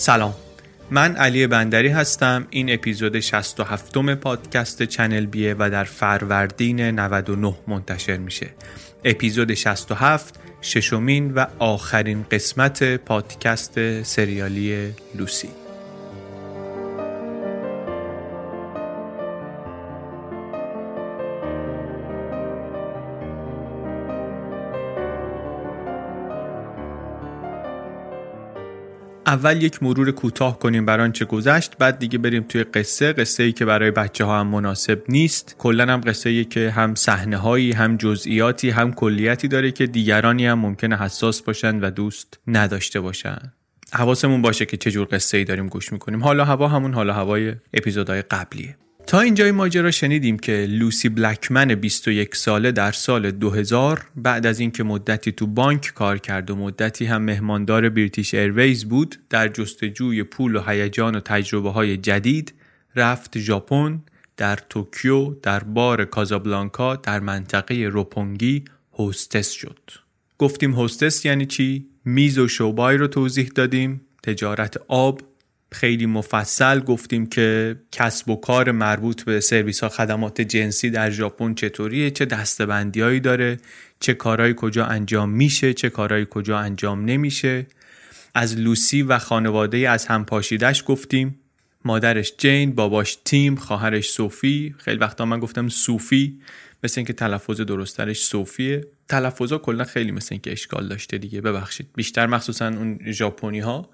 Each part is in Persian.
سلام، من علی بندری هستم. این اپیزود 67 پادکست چنل بیه و در فروردین 99 منتشر میشه. اپیزود 67، ششمین و آخرین قسمت پادکست سریالی لوسی. اول یک مرور کوتاه کنیم برای آنچه گذشت، بعد دیگه بریم توی قصه‌ای که برای بچه‌ها هم مناسب نیست. کلاً هم قصه‌ای که هم صحنه‌هایی، هم جزئیاتی، هم کلیاتی داره که دیگرانی هم ممکنه حساس باشن و دوست نداشته باشن. حواسمون باشه که چه جور قصه‌ای داریم گوش می‌کنیم. حالا هوا همون حالا هوای اپیزودهای قبلیه. تا اینجای ماجرا شنیدیم که لوسی بلکمن 21 ساله در سال 2000 بعد از اینکه مدتی تو بانک کار کرد و مدتی هم مهماندار بریتیش ایرویز بود، در جستجوی پول و هیجان و تجربه‌های جدید رفت ژاپن، در توکیو، در بار کازابلانکا، در منطقه روپونگی هاستس شد. گفتیم هاستس یعنی چی؟ میز و شوبای رو توضیح دادیم، تجارت آب، خیلی مفصل گفتیم که کسب و کار مربوط به سرویس‌ها، خدمات جنسی در ژاپن چطوریه، چه دسته‌بندی‌هایی داره، چه کارهایی کجا انجام میشه، چه کارهایی کجا انجام نمیشه. از لوسی و خانواده از هم پاشیده‌اش گفتیم، مادرش جین، باباش تیم، خواهرش سوفی. خیلی وقتا من گفتم سوفی، مثل اینکه تلفظ درست‌ترش سوفیه. تلفظا کلا خیلی مثل اینکه اشکال داشته دیگه، ببخشید، بیشتر مخصوصاً اون ژاپنی‌ها،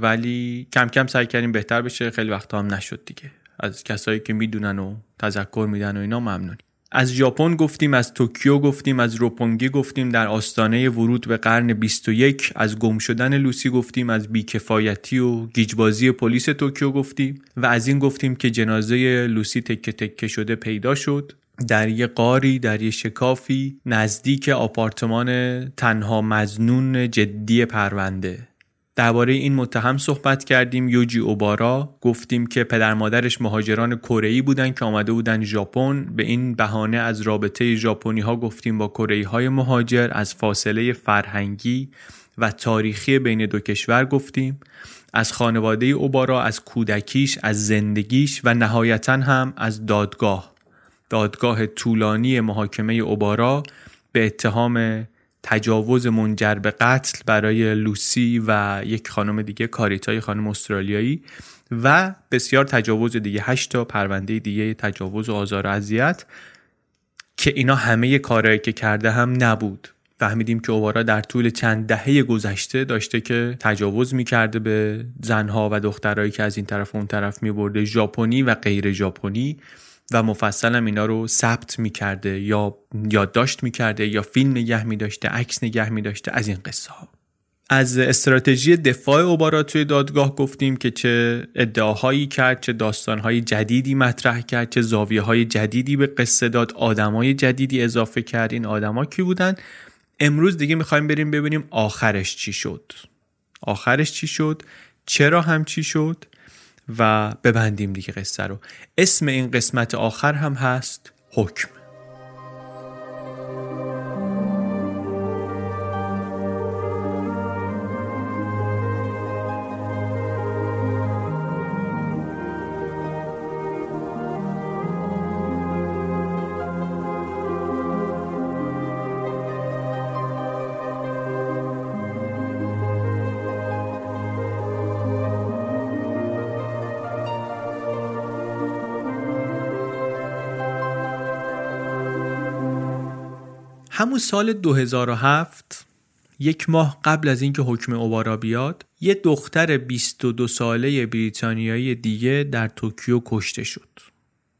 ولی کم کم سعی کردیم بهتر بشه. خیلی وقتا هم نشد دیگه، از کسایی که میدونن و تذکر میدن و اینا ممنونی. از ژاپن گفتیم، از توکیو گفتیم، از روپونگی گفتیم، در آستانه ورود به قرن 21 از گم شدن لوسی گفتیم، از بیکفایتی و گیجبازی پلیس توکیو گفتیم و از این گفتیم که جنازه لوسی تکه تکه شده پیدا شد در یه غاری، در یه شکافی نزدیک آپارتمان تنها مظنون جدی پرونده. درباره این متهم صحبت کردیم، یوجی اوبارا. گفتیم که پدر مادرش مهاجران کره‌ای بودن که آمده بودن ژاپن، به این بهانه از رابطه ژاپنی‌ها گفتیم با کره‌ای‌های مهاجر، از فاصله فرهنگی و تاریخی بین دو کشور گفتیم، از خانواده اوبارا، از کودکیش، از زندگیش و نهایتاً هم از دادگاه طولانی محاکمه اوبارا به اتهام تجاوز منجر به قتل برای لوسی و یک خانم دیگه کاریتا، خانم استرالیایی، و بسیار تجاوز دیگه، 8 تا پرونده دیگه تجاوز و آزار و اذیت که اینا همه کارهایی که کرده هم نبود. فهمیدیم که اوارا در طول چند دهه گذشته داشته که تجاوز می‌کرده به زنها و دخترایی که از این طرف و اون طرف می‌برده، ژاپنی و غیر ژاپنی، و مفصلم اینا رو ثبت می‌کرده یا یادداشت می‌کرده یا فیلم نگه می‌داشته، عکس نگه می‌داشته از این قصه ها. از استراتژی دفاع اوبارا توی دادگاه گفتیم که چه ادعاهایی کرد، چه داستان‌های جدیدی مطرح کرد، چه زاویه‌های جدیدی به قصه داد، آدمای جدیدی اضافه کرد. این آدما کی بودن؟ امروز دیگه می‌خوایم بریم ببینیم آخرش چی شد. آخرش چی شد؟ چرا هم چی شد؟ و ببندیم دیگه قصه رو. اسم این قسمت آخر هم هست حکم. همون سال 2007، یک ماه قبل از اینکه حکم اوبارا بیاد، یه دختر 22 ساله بریتانیایی دیگه در توکیو کشته شد.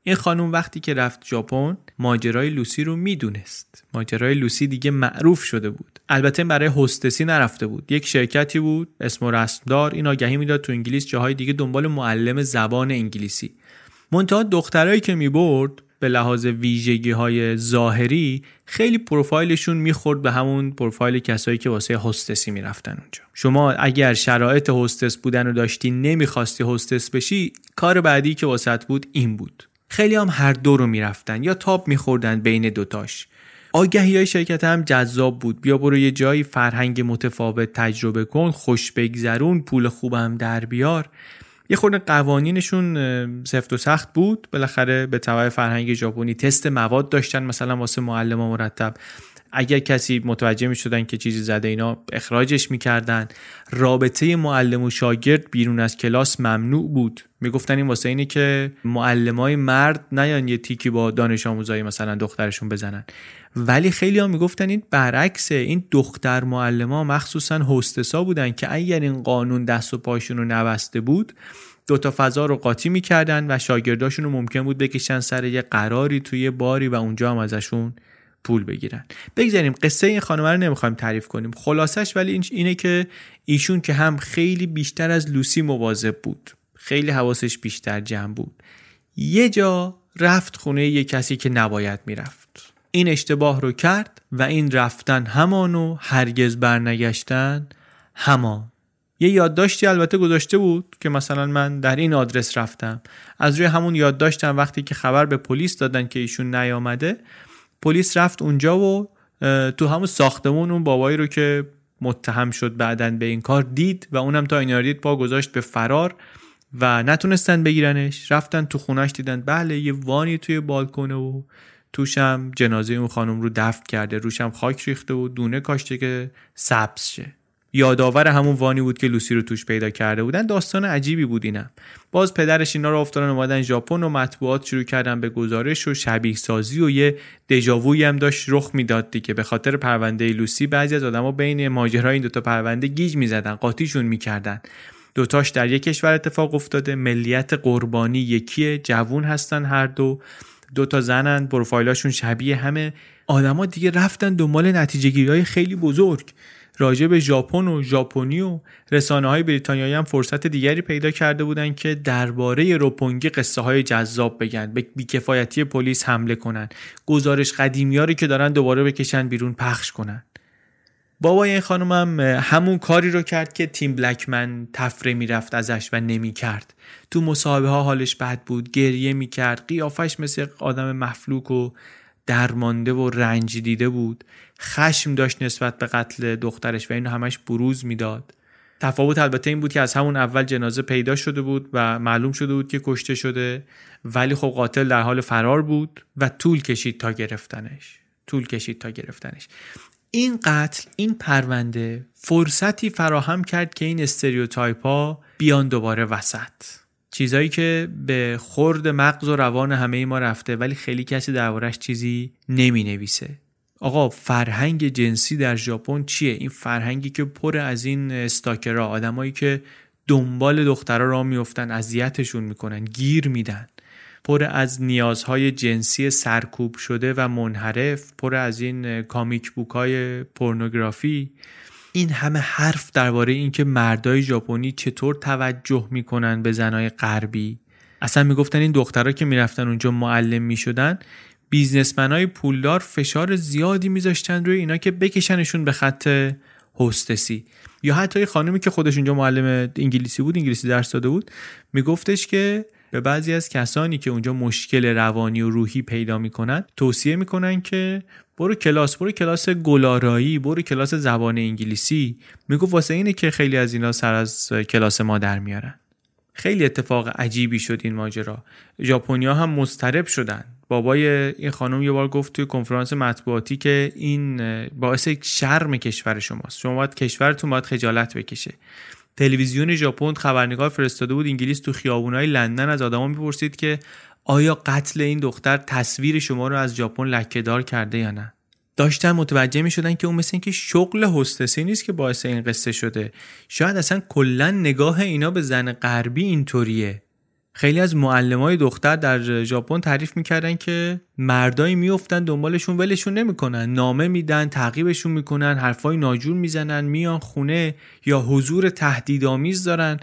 این خانم وقتی که رفت ژاپن ماجرای لوسی رو میدونست. ماجرای لوسی دیگه معروف شده بود. البته برای هستسی نرفته بود. یک شرکتی بود، اسم و رسم دار، این آگهی میداد تو انگلیس، جاهای دیگه دنبال معلم زبان انگلیسی. منتها دخترایی که میبرد به لحاظ ویژگی‌های ظاهری خیلی پروفایلشون میخورد به همون پروفایل کسایی که واسه هاستسی میرفتن اونجا. شما اگر شرایط هاستس بودن رو داشتی نمیخواستی هاستس بشی، کار بعدی که واسط بود این بود. خیلی هم هر دو رو میرفتن یا تاب میخوردن بین دوتاش. آگهی‌های شرکت هم جذاب بود. بیا برو یه جایی فرهنگ متفاوت تجربه کن، خوش بگذرون، پول خوبم در بیار. یه خورده قوانینشون سفت و سخت بود، بالاخره به تبع فرهنگ ژاپنی تست مواد داشتن، مثلا واسه معلم‌ها مرتب اگر کسی متوجه می‌شدن که چیزی زده اینا اخراجش می‌کردن. رابطه معلم و شاگرد بیرون از کلاس ممنوع بود. میگفتن این واسه اینه که معلمای مرد نیان یه تیکی با دانش آموزای مثلا دخترشون بزنن. ولی خیلی‌ها میگفتن این برعکسه، این دختر معلما مخصوصا هاستسا بودن که اگر این قانون دست و پاشون رو نبسته بود دوتا فضا رو قاطی می‌کردن و شاگرداشون رو ممکن بود بکشن سر یه قراری توی باری و اونجا هم ازشون پول بگیرن. بگذاریم قصه این خانم رو نمیخوایم تعریف کنیم. خلاصش ولی اینه که ایشون که هم خیلی بیشتر از لوسی مواظب بود، خیلی حواسش بیشتر جمع بود، یه جا رفت خونه یه کسی که نباید میرفت. این اشتباه رو کرد و این رفتن همان و هرگز برنگشتن همان. یه یادداشتی البته گذاشته بود که مثلا من در این آدرس رفتم. از روی همون یادداشتم وقتی که خبر به پلیس دادن که ایشون نیامده، پلیس رفت اونجا و تو همون ساختمون اون بابایی رو که متهم شد بعدن به این کار دید و اونم تا اینا رو دید پا گذاشت به فرار و نتونستن بگیرنش. رفتن تو خونهش دیدن بله یه وانی توی بالکونه و توشم جنازه اون خانم رو دفن کرده، روشم خاک ریخته و دونه کاشته که سبز شه. یادآور همون وانی بود که لوسی رو توش پیدا کرده بودن. داستان عجیبی بود اینم. باز پدرش اینا رو افتادن اومدن ژاپن و مطبوعات شروع کردن به گزارش و شبیه سازی و یه دژاوویی هم داشت رخ میداد دیگه. به خاطر پرونده لوسی بعضی از آدما بین ماجرای این دوتا پرونده گیج میزدن، قاطیشون میکردن. دوتاش در یک کشور اتفاق افتاده، ملیت قربانی یکیه، جوون هستن هر دو، دوتا زنن، پروفایلاشون شبیه همه. آدما دیگه رفتن دنبال نتیجه‌گیری‌های خیلی بزرگ راجع به ژاپن و ژاپنی و رسانه‌های بریتانیایی هم فرصت دیگری پیدا کرده بودن که درباره روپونگی قصه‌های جذاب بگن، به بی‌کفایتی پلیس حمله کنن، گزارش قدیمی‌ها که دارن دوباره بکشن بیرون پخش کنن. بابای این خانومم همون کاری رو کرد که تیم بلکمن تفره میرفت ازش و نمی‌کرد. تو مصاحبه ها حالش بد بود، گریه می‌کرد، قیافش مثل آدم مفلوک و درمانده و رنج دیده بود. خشم داشت نسبت به قتل دخترش و اینو همش بروز میداد. تفاوت البته این بود که از همون اول جنازه پیدا شده بود و معلوم شده بود که کشته شده، ولی خب قاتل در حال فرار بود و طول کشید تا گرفتنش. این قتل، این پرونده فرصتی فراهم کرد که این استریوتایپ‌ها بیان دوباره وسط. چیزایی که به خورد مغز و روان همه ما رفته ولی خیلی کسی دربارش چیزی نمینویسه. آقا فرهنگ جنسی در ژاپن چیه؟ این فرهنگی که پر از این استاکرها، آدمایی که دنبال دخترها را میافتن، اذیتشون میکنن، گیر میدن، پر از نیازهای جنسی سرکوب شده و منحرف، پر از این کامیک بوک‌های پورنوگرافی. این همه حرف درباره این که مردای ژاپنی چطور توجه میکنن به زنای غربی. اصلا میگفتن این دخترها که میرفتن اونجا معلم میشدن، بیزنسمنای پولدار فشار زیادی میذاشتن روی اینا که بکشنشون به خط هاستسی. یا حتی خانمی که خودش اونجا معلم انگلیسی بود، انگلیسی درس داده بود، میگفتش که به بعضی از کسانی که اونجا مشکل روانی و روحی پیدا میکنن توصیه میکنن که برو کلاس گلارایی، برو کلاس زبان انگلیسی. میگفت واسه اینه که خیلی از اینا سر از کلاس ما در میارن. خیلی اتفاق عجیبی شد این ماجرا. ژاپنیا هم مضطرب شدن. بابای این خانم یه بار گفت توی کنفرانس مطبوعاتی که این باعث شرم کشور شماست، شما باید کشورتون باید خجالت بکشه. تلویزیون ژاپن خبرنگار فرستاده بود انگلیس، تو خیابونای لندن از آدما میپرسید که آیا قتل این دختر تصویر شما رو از ژاپن لکه‌دار کرده یا نه. داشتن متوجه میشدن که اون مثل اینکه شغل هاستسی نیست که باعث این قصه شده. شاید اصلا کلا نگاه اینا به زن غربی اینطوریه. خیلی از معلمای دختر در ژاپن تعریف میکردن که مردایی میافتن دنبالشون، ولشون نمیکنن، نامه میدن، تعقیبشون میکنن، حرفای ناجور میزنن، میان خونه یا حضور تهدیدآمیز دارن،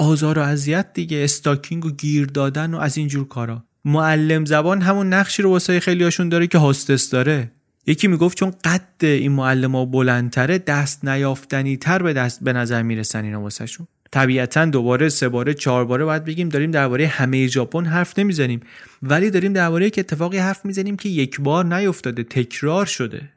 آزار و اذیت دیگه، استاکینگ و گیر دادن و از اینجور کارا. معلم زبان همون نقشی رو واسه خیلیاشون داره که هاستس داره. یکی میگفت چون قد این معلم‌ها بلندتره، دست نیافتنی‌تر به نظر میرسن اینا واسهشون. طبیعتاً دوباره سه باره چهار باره باید بگیم داریم درباره همه ژاپن حرف نمیزنیم، ولی داریم درباره یک اتفاقی حرف میزنیم که یک بار نیفتاده، تکرار شده.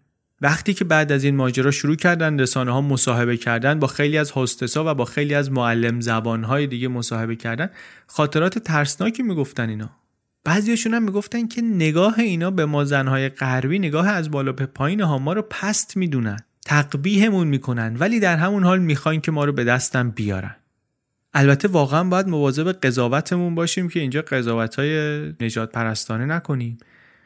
وقتی که بعد از این ماجرا شروع کردن رسانه‌ها مصاحبه کردن با خیلی از هاستس‌ها و با خیلی از معلم زبان‌های دیگه مصاحبه کردن، خاطرات ترسناکی میگفتن اینا. بعضیشون هم میگفتن که نگاه اینا به ما زن‌های غربی، نگاه از بالا به پایین، ما رو پست میدونن، تقبیحمون میکنن، ولی در همون حال میخوان که ما رو به دستم بیارن. البته واقعا باید مواظب قضاوتمون باشیم که اینجا قضاوت‌های نجات پرستانه نکنیم.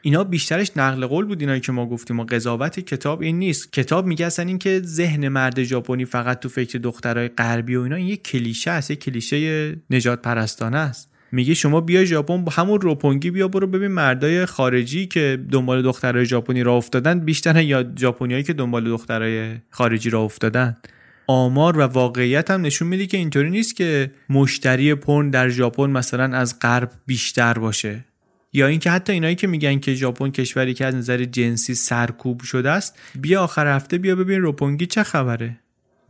اینا بیشترش نقل قول بود اینایی که ما گفتیم، و قضاوت کتاب این نیست. کتاب میگه اصلا این که ذهن مرد ژاپنی فقط تو فکر دخترای غربی و اینا، این یه کلیشه است، یه کلیشه نجات پرستانه است. میگه شما بیای ژاپن، با همون روپونگی بیا، برو ببین مردای خارجی که دنبال دخترای ژاپنی راه افتادن بیشترن یا ژاپنیایی که دنبال دخترای خارجی راه افتادن. آمار و واقعیت هم نشون میده که اینطوری نیست که مشتری پورن در ژاپن مثلا از غرب بیشتر باشه، یا اینکه حتی اینایی که میگن که ژاپن کشوری که از نظر جنسی سرکوب شده است، بیا آخر هفته بیا ببین روپونگی چه خبره.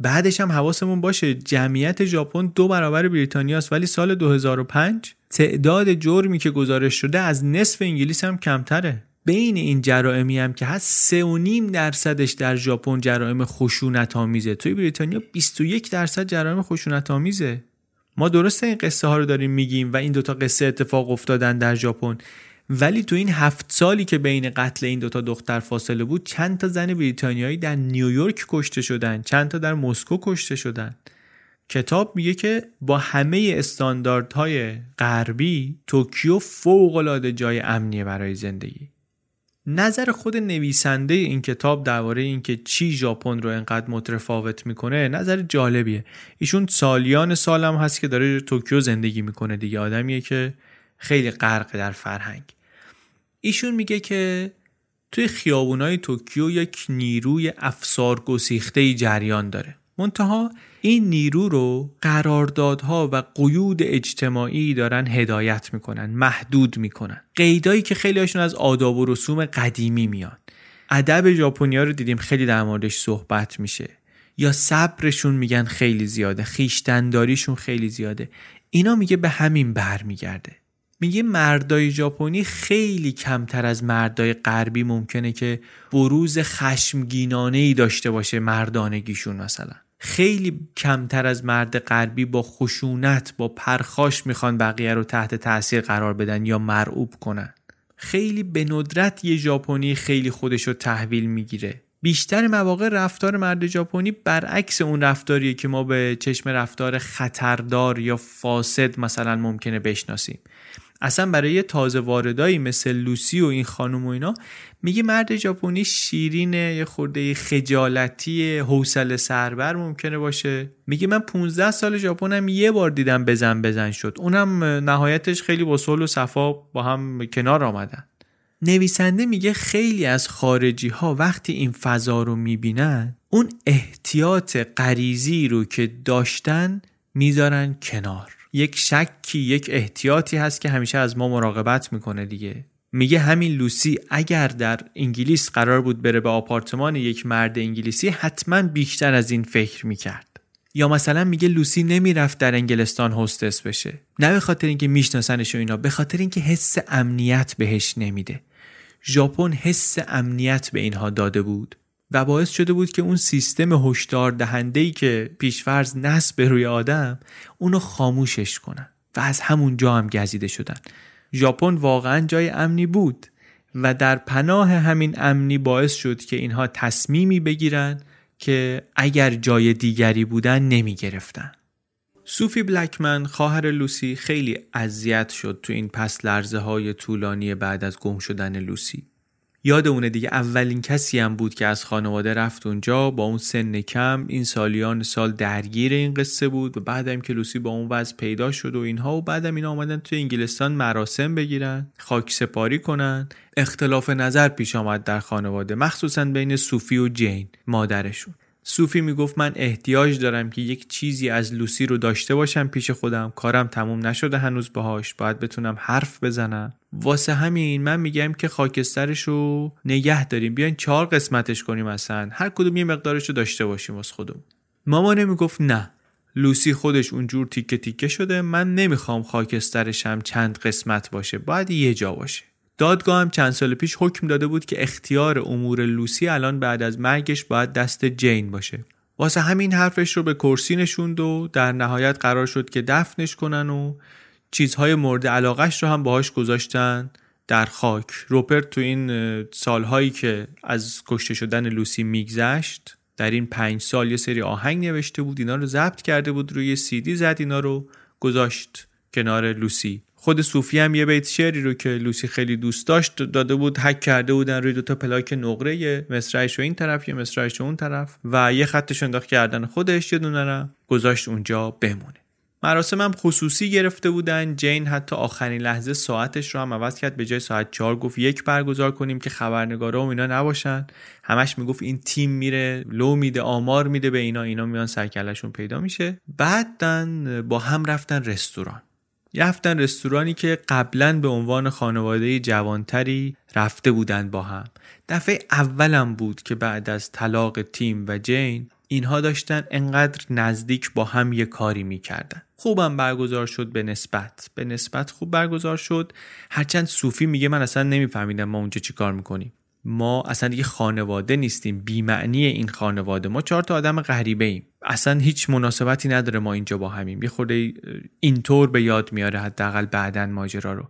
بعدش هم حواسمون باشه جمعیت ژاپن 2 برابر بریتانیاست، ولی سال 2005 تعداد جرمی که گزارش شده از نصف انگلیس هم کمتره. بین این جرائمی هم که هست 3.5% در ژاپن جرایم خشونت‌آمیزه، توی بریتانیا 21% جرایم خشونت‌آمیزه. ما درسته این قصه ها رو داریم میگیم و این دوتا قصه اتفاق افتادن در ژاپن، ولی تو این 7 سالی که بین قتل این دوتا دختر فاصله بود، چند تا زن بریتانیایی در نیویورک کشته شدن، چند تا در مسکو کشته شدن. کتاب میگه که با همه استانداردهای غربی، توکیو فوق‌العاده جای امنیه برای زندگی. نظر خود نویسنده این کتاب درباره اینکه چی ژاپن رو اینقدر متفاوت میکنه نظر جالبیه. ایشون سالیان سالم هست که داره توکیو زندگی میکنه دیگه، آدمیه که خیلی غرق در فرهنگ. ایشون میگه که توی خیابونای توکیو یک نیروی افسار گسیخته‌ای جریان داره، منتها این نیرو رو قراردادها و قیود اجتماعی دارن هدایت میکنن، محدود میکنن. قیدایی که خیلی هاشون از آداب و رسوم قدیمی میان. ادب ژاپنیا رو دیدیم خیلی در موردش صحبت میشه، یا صبرشون میگن خیلی زیاده، خویشتنداریشون خیلی زیاده. اینا میگه به همین برمیگرده. میگه مردای ژاپنی خیلی کمتر از مردای غربی ممکنه که بروز خشمگینانه‌ای داشته باشه مردانگیشون. مثلا خیلی کمتر از مرد غربی با خشونت، با پرخاش میخوان بقیه رو تحت تاثیر قرار بدن یا مرعوب کنن. خیلی به ندرت یه ژاپنی خیلی خودش رو تحویل میگیره. بیشتر مواقع رفتار مرد ژاپنی برعکس اون رفتاریه که ما به چشم رفتار خطردار یا فاسد مثلا ممکنه بشناسیم. اصلا برای تازه واردایی مثل لوسی و این خانم و اینا میگه مرد ژاپنی شیرینه، یه خورده خجالتی، حوصله سربر ممکنه باشه. میگه من 15 سال ژاپنم یه بار دیدم بزن شد، اونم نهایتش خیلی با صلح و صفا با هم کنار آمدن. نویسنده میگه خیلی از خارجی ها وقتی این فضا رو میبینن اون احتیاط غریزی رو که داشتن میذارن کنار. یک شکی، یک احتیاطی هست که همیشه از ما مراقبت میکنه دیگه. میگه همین لوسی اگر در انگلیس قرار بود بره به آپارتمان یک مرد انگلیسی حتما بیشتر از این فکر میکرد. یا مثلا میگه لوسی نمیرفت در انگلستان هاستس بشه، نه به خاطر اینکه میشناسنش و اینا، به خاطر اینکه حس امنیت بهش نمیده. ژاپن حس امنیت به اینها داده بود و باعث شده بود که اون سیستم هشدار دهنده‌ای که پیش‌فرض نصب روی آدم، اونو خاموشش کنن و از همون جا هم گزیده شدن. ژاپن واقعا جای امنی بود و در پناه همین امنی باعث شد که اینها تصمیمی بگیرن که اگر جای دیگری بودن نمی گرفتن. سوفی بلکمن خواهر لوسی خیلی اذیت شد تو این پس لرزه های طولانی بعد از گم شدن لوسی. یاد اونه دیگه، اولین کسی هم بود که از خانواده رفت اونجا، با اون سن کم این سالیان سال درگیر این قصه بود و بعدم که لوسی با اون وضع پیدا شد و اینها، و بعدم اینا آمدن تو انگلستان مراسم بگیرن، خاک سپاری کنن. اختلاف نظر پیش آمد در خانواده، مخصوصا بین سوفی و جین مادرشون. سوفی میگفت من احتیاج دارم که یک چیزی از لوسی رو داشته باشم پیش خودم، کارم تموم نشده هنوز باهاش، باید بتونم حرف بزنم. واسه همین من میگم که خاکسترش رو نگه داریم، بیاین 4 قسمتش کنیم، اصلا هر کدوم یه مقدارش رو داشته باشیم واسه خودمون. مامانه میگفت نه، لوسی خودش اونجور تیکه تیکه شده، من نمیخوام خاکسترش هم چند قسمت باشه، باید یه جا باشه. دادگاه هم چند سال پیش حکم داده بود که اختیار امور لوسی الان بعد از مرگش باید دست جین باشه. واسه همین حرفش رو به کرسی نشوند و در نهایت قرار شد که دفنش کنن و چیزهای مورد علاقهش رو هم باهاش گذاشتن در خاک. روپرت تو این سالهایی که از کشته شدن لوسی میگذشت، در این 5 سال یه سری آهنگ نوشته بود، اینا رو ضبط کرده بود، روی CD زد، اینا رو گذاشت کنار لوسی. خود صوفی هم یه بیت شعری رو که لوسی خیلی دوست داشت داده بود، هک کرده بودن روی 2 تا پلاک نقره، مصرعش و این طرف، یه مصرعش و اون طرف، و یه خطش انداخت کردن خودش، یه دونه رو گذاشت اونجا بمونه. مراسم هم خصوصی گرفته بودن. جین حتی آخرین لحظه ساعتش رو هم عوض کرد، به جای ساعت 4 گفت 1 برگزار کنیم که خبرنگارا و اینا نباشن. همش میگفت این تیم میره لو میده، آمار میده به اینا، اینا میان سرکلهشون پیدا میشه. بعدن با هم رفتن رستوران، رفتن رستورانی که قبلا به عنوان خانواده جوانتری رفته بودن با هم. دفعه اولم بود که بعد از طلاق تیم و جین اینها داشتن انقدر نزدیک با هم یه کاری میکردن. خوبم برگزار شد، به نسبت خوب برگزار شد. هرچند صوفی میگه من اصلا نمیفهمیدم ما اونجا چی کار میکنیم، ما اصلا یه خانواده نیستیم، بی‌معنی این خانواده، ما 4 تا آدم غریبه ایم، اصلا هیچ مناسبتی نداره ما اینجا با همیم. یه خورده اینطور به یاد میاره حداقل بعدن ماجرا رو.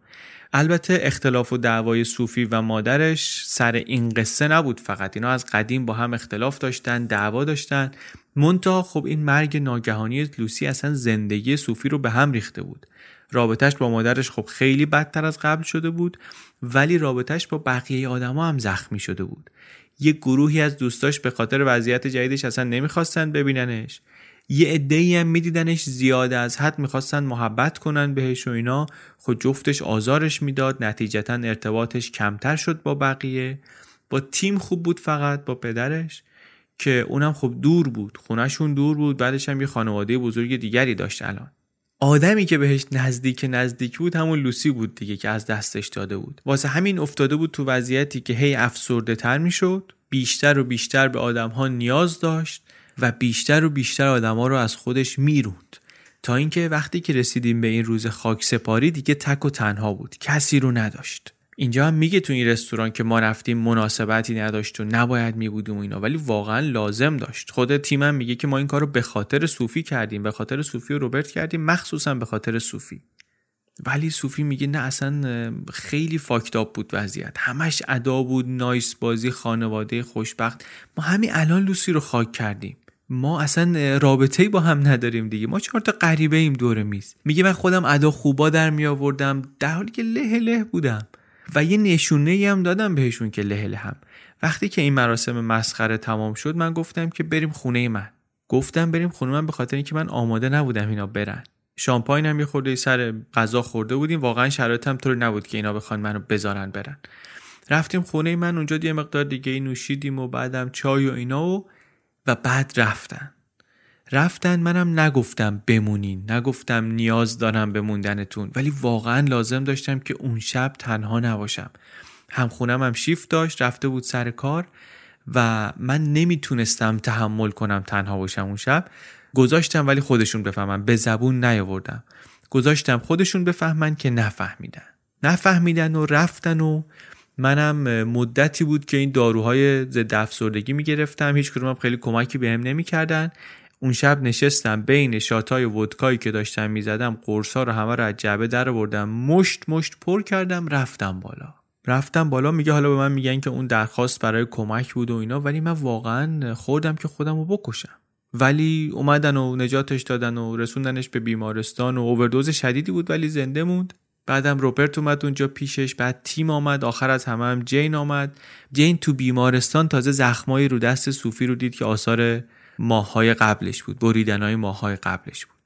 البته اختلاف و دعوای صوفی و مادرش سر این قصه نبود، فقط اینا از قدیم با هم اختلاف داشتن، دعوا داشتن. منتها خب این مرگ ناگهانی لوسی اصلا زندگی صوفی رو به هم ریخته بود. رابطهش با مادرش خب خیلی بدتر از قبل شده بود، ولی رابطهش با بقیه آدما هم زخمی شده بود. یه گروهی از دوستاش به خاطر وضعیت جدیدش اصلا نمیخواستن ببیننش، یه عده‌ای هم میدیدنش زیاد از حد، میخواستن محبت کنن بهش و اینا. خود جفتش آزارش میداد، نتیجتا ارتباطش کمتر شد با بقیه. با تیم خوب بود، فقط با پدرش که اونم خب دور بود، خونهشون دور بود، بعدش هم یه خانواده بزرگ دیگری داشت. الان آدمی که بهش نزدیک بود همون لوسی بود دیگه که از دستش داده بود. واسه همین افتاده بود تو وضعیتی که هی افسرده تر می شد، بیشتر و بیشتر به آدم ها نیاز داشت و بیشتر و بیشتر آدم ها رو از خودش می روند، تا اینکه وقتی که رسیدیم به این روز خاک سپاری دیگه تک و تنها بود، کسی رو نداشت. اینجا هم میگه تو این رستوران که ما رفتیم مناسبتی نداشت و نباید میبودیم اینا، ولی واقعا لازم داشت. خود تیمم میگه که ما این کارو به خاطر صوفی کردیم، به خاطر صوفی و روبرت کردیم، مخصوصا به خاطر صوفی. ولی صوفی میگه نه، اصلا خیلی فاکتاب بود وضعیت، همش ادا بود، نایس بازی، خانواده خوشبخت. ما همین الان لوسی رو خاک کردیم، ما اصلا رابطه‌ای با هم نداریم دیگه، ما 4 تا غریبه ایم دور میز. میگه من خودم ادا خوبا در می آوردم در حالی که له له بودم و یه نشونه هم دادم بهشون که له له هم. وقتی که این مراسم مسخره تمام شد من گفتم که بریم خونه من. گفتم بریم خونه من به خاطر اینکه من آماده نبودم اینا برن. شامپاین هم یه خورده سر غذا خورده بودیم، واقعا شرایطم طوری نبود که اینا بخوان منو بذارن برن. رفتیم خونه من، اونجا یه مقدار دیگه نوشیدیم و بعدم چای و اینا و بعد رفتن. منم نگفتم بمونین، نگفتم نیاز دارم به موندنتون، ولی واقعا لازم داشتم که اون شب تنها نباشم. همخونم هم شیفت داشت، رفته بود سر کار و من نمیتونستم تحمل کنم تنها باشم اون شب. گذاشتم ولی خودشون بفهمن، به زبون نیاوردم، گذاشتم خودشون بفهمن که نفهمیدن و رفتن. و منم مدتی بود که این داروهای ضد افسردگی میگرفتم، هیچ کدومم خیلی کمکی بهم نمیکردن. اون شب نشستم بین شاتای ودکایی که داشتم میزدم قرصا رو همه رو از جعبه در آوردم، مشت پر کردم، رفتم بالا. میگه حالا به من میگن که اون درخواست برای کمک بود و اینا، ولی من واقعا خوردم که خودم رو بکشم. ولی اومدن و نجاتش دادن و رسوندنش به بیمارستان و اووردوز شدیدی بود ولی زنده موند. بعدم روبرت اومد اونجا پیشش، بعد تیم آمد، آخر از همه هم جین آمد. جین تو بیمارستان تازه زخمای رو دست صوفی رو دید که آثار ماه‌های قبلش بود، بریدنای ماه‌های قبلش بود.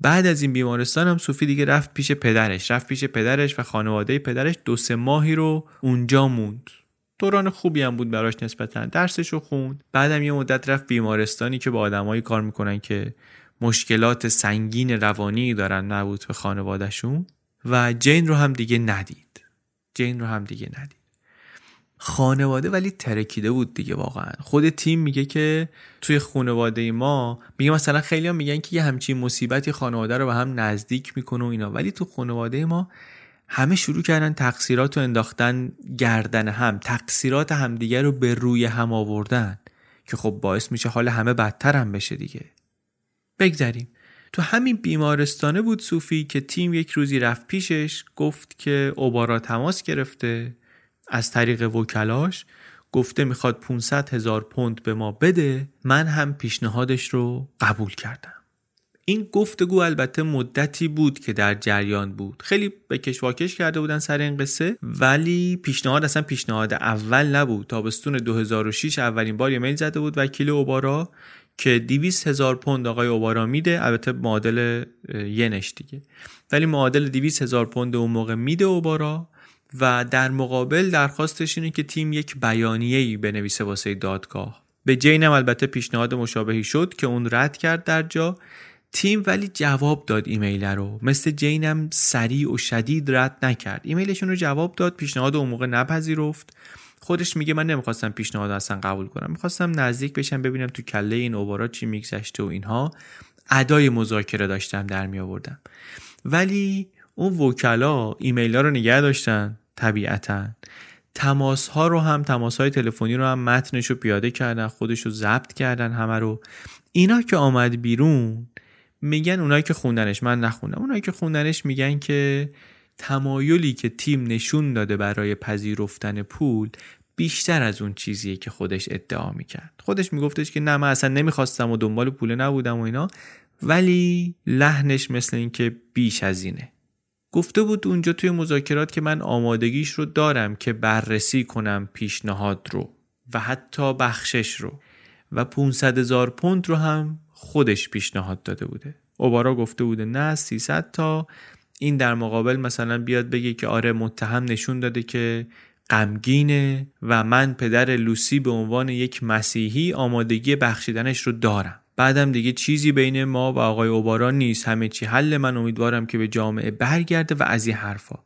بعد از این بیمارستان هم صوفی دیگه رفت پیش پدرش و خانواده پدرش. 2-3 ماهی رو اونجا موند. دوران خوبی هم بود براش نسبتاً، درسشو خوند. بعدم یه مدت رفت بیمارستانی که با آدمایی کار میکنن که مشکلات سنگین روانی دارن نبود به خانوادهشون. و جین رو هم دیگه ندید. خانواده ولی ترکیده بود دیگه واقعا. خود تیم میگه که توی خانواده ما، میگه مثلا خیلی هم میگن که یه همچین مصیبتی خانواده رو به هم نزدیک میکنه و اینا، ولی تو خانواده ما همه شروع کردن تقصیرات رو انداختن گردن هم، تقصیرات همدیگه رو به روی هم آوردن که خب باعث میشه حال همه بدتر هم بشه دیگه. بگذریم. تو همین بیمارستانه بود صوفی که تیم یک روزی رفت پیشش، گفت که اوبارا تماس گرفته از طریق وکلاش، گفته میخواد 500,000 پوند به ما بده. من هم پیشنهادش رو قبول کردم. این گفتگو البته مدتی بود که در جریان بود، خیلی به کشواکش کرده بودن سر این قصه، ولی پیشنهاد اصلا پیشنهاد اول نبود. تابستون 2006 اولین بار یه میل زده بود وکیل اوبارا که 200,000 پوند آقای اوبارا میده، البته معادل ینش دیگه، ولی معادل 200,000 پوند اون موقع میده اوبارا و در مقابل درخواستش اینه که تیم یک بیانیه‌ای بنویسه واسه دادگاه. به جینم البته پیشنهاد مشابهی شد که اون رد کرد در جا. تیم ولی جواب داد ایمیل رو، مثل جینم سریع و شدید رد نکرد، ایمیلشون رو جواب داد، پیشنهاد اون موقع نپذیرفت. خودش میگه من نمیخواستم پیشنهاد اصلا قبول کنم، میخواستم نزدیک بشم ببینم تو کله این اوبارا چی میگذشته و اینها، ادای مذاکره داشتم در می آوردم. ولی اون وکلا ایمیل ها رو نگه داشتن طبیعتا، تماس ها رو هم، تماس های تلفنی رو هم متنش رو پیاده کردن، خودش رو ضبط کردن همه رو. اینا که آمد بیرون میگن، اونایی که خوندنش، من نخوندم، اونایی که خوندنش میگن که تمایلی که تیم نشون داده برای پذیرفتن پول بیشتر از اون چیزیه که خودش ادعا میکرد. خودش میگفتش که نه من اصلا نمیخواستم و دنبال پول نبودم و اینا، ولی لحنش مثل این که بیش از اینه. گفته بود اونجا توی مذاکرات که من آمادگیش رو دارم که بررسی کنم پیشنهاد رو و حتی بخشش رو، و 500,000 پوند رو هم خودش پیشنهاد داده بوده. اوبارا گفته بوده نه 300 تا. این در مقابل مثلا بیاد بگه که آره متهم نشون داده که غمگینه و من پدر لوسی به عنوان یک مسیحی آمادگی بخشیدنش رو دارم. بعدم دیگه چیزی بین ما و آقای اوبارا نیست، همه چی حل، من امیدوارم که به جامعه برگرده و از این حرفا.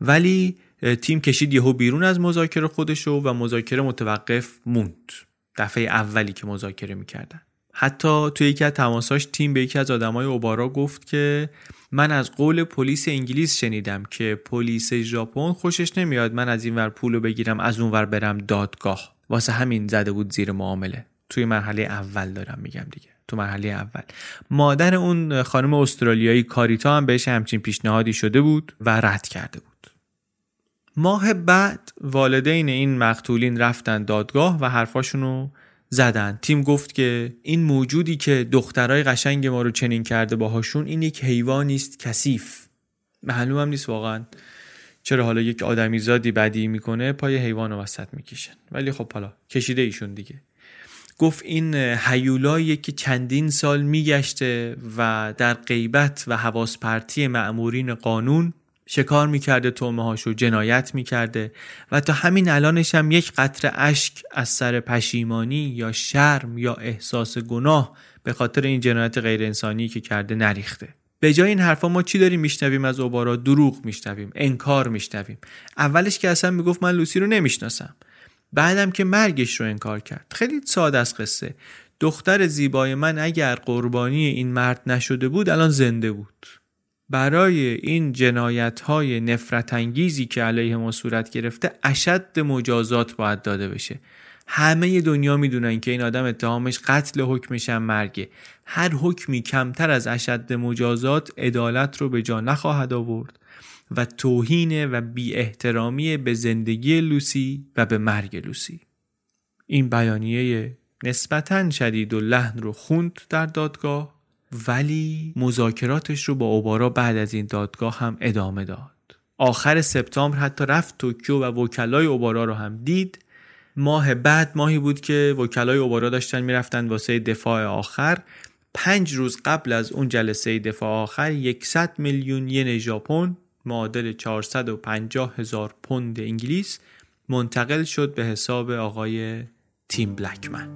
ولی تیم کشید یهو بیرون از مذاکره خودشو و مذاکره متوقف موند. دفعه اولی که مذاکره میکردن، حتی توی یکی از تماساش تیم به یکی از آدمای اوبارا گفت که من از قول پلیس انگلیس شنیدم که پلیس ژاپن خوشش نمیاد من از این ور پولو بگیرم از اون ور برم دادگاه، واسه همین زده بود زیر معامله. توی مرحله اول دارم میگم دیگه. تو مرحله اول. مادر اون خانم استرالیایی کاریتا هم بهش همچین پیشنهادی شده بود و رد کرده بود. ماه بعد والدین این مقتولین رفتن دادگاه و حرفاشونو زدن. تیم گفت که این موجودی که دخترای قشنگ ما رو چنین کرده باهاشون، این یک حیوانیست کثیف. معلوم هم نیست واقعا چرا حالا یک آدمیزادی بدی میکنه پای حیوان رو وسط میکشن، ولی خب حالا کشیده ایشون دیگه. گفت این هیولایی که چندین سال میگشته و در غیبت و حواس پرتی مأمورین قانون شکار میکرده، تومه هاشو جنایت میکرده و تا همین الانش هم یک قطره اشک از سر پشیمانی یا شرم یا احساس گناه به خاطر این جنایت غیر انسانی که کرده نریخته. به جای این حرفا ما چی داریم میشنویم از اوبارا؟ دروغ میشنویم، انکار میشنویم. اولش که اصلا میگفت من لوسی رو نمیشناسم، بعدم که مرگش رو انکار کرد. خیلی ساده از قصه. دختر زیبای من اگر قربانی این مرد نشده بود الان زنده بود. برای این جنایت‌های نفرت انگیزی که علیه ما صورت گرفته اشد مجازات باید داده بشه. همه دنیا میدونن که این آدم اتهامش قتل، حکمش هم مرگه. هر حکمی کمتر از اشد مجازات عدالت رو به جا نخواهد آورد و توهین و بی احترامی به زندگی لوسی و به مرگ لوسی. این بیانیه نسبتاً شدید و لحن رو خوند در دادگاه، ولی مذاکراتش رو با اوبارا بعد از این دادگاه هم ادامه داد. آخر سپتامبر حتی رفت توکیو و وکلای اوبارا رو هم دید. ماه بعد ماهی بود که وکلای اوبارا داشتن میرفتن واسه دفاع آخر. 5 روز قبل از اون جلسه دفاع آخر 100 میلیون ین ژاپن معادل 450,000 پوند انگلیس منتقل شد به حساب آقای تیم بلکمن.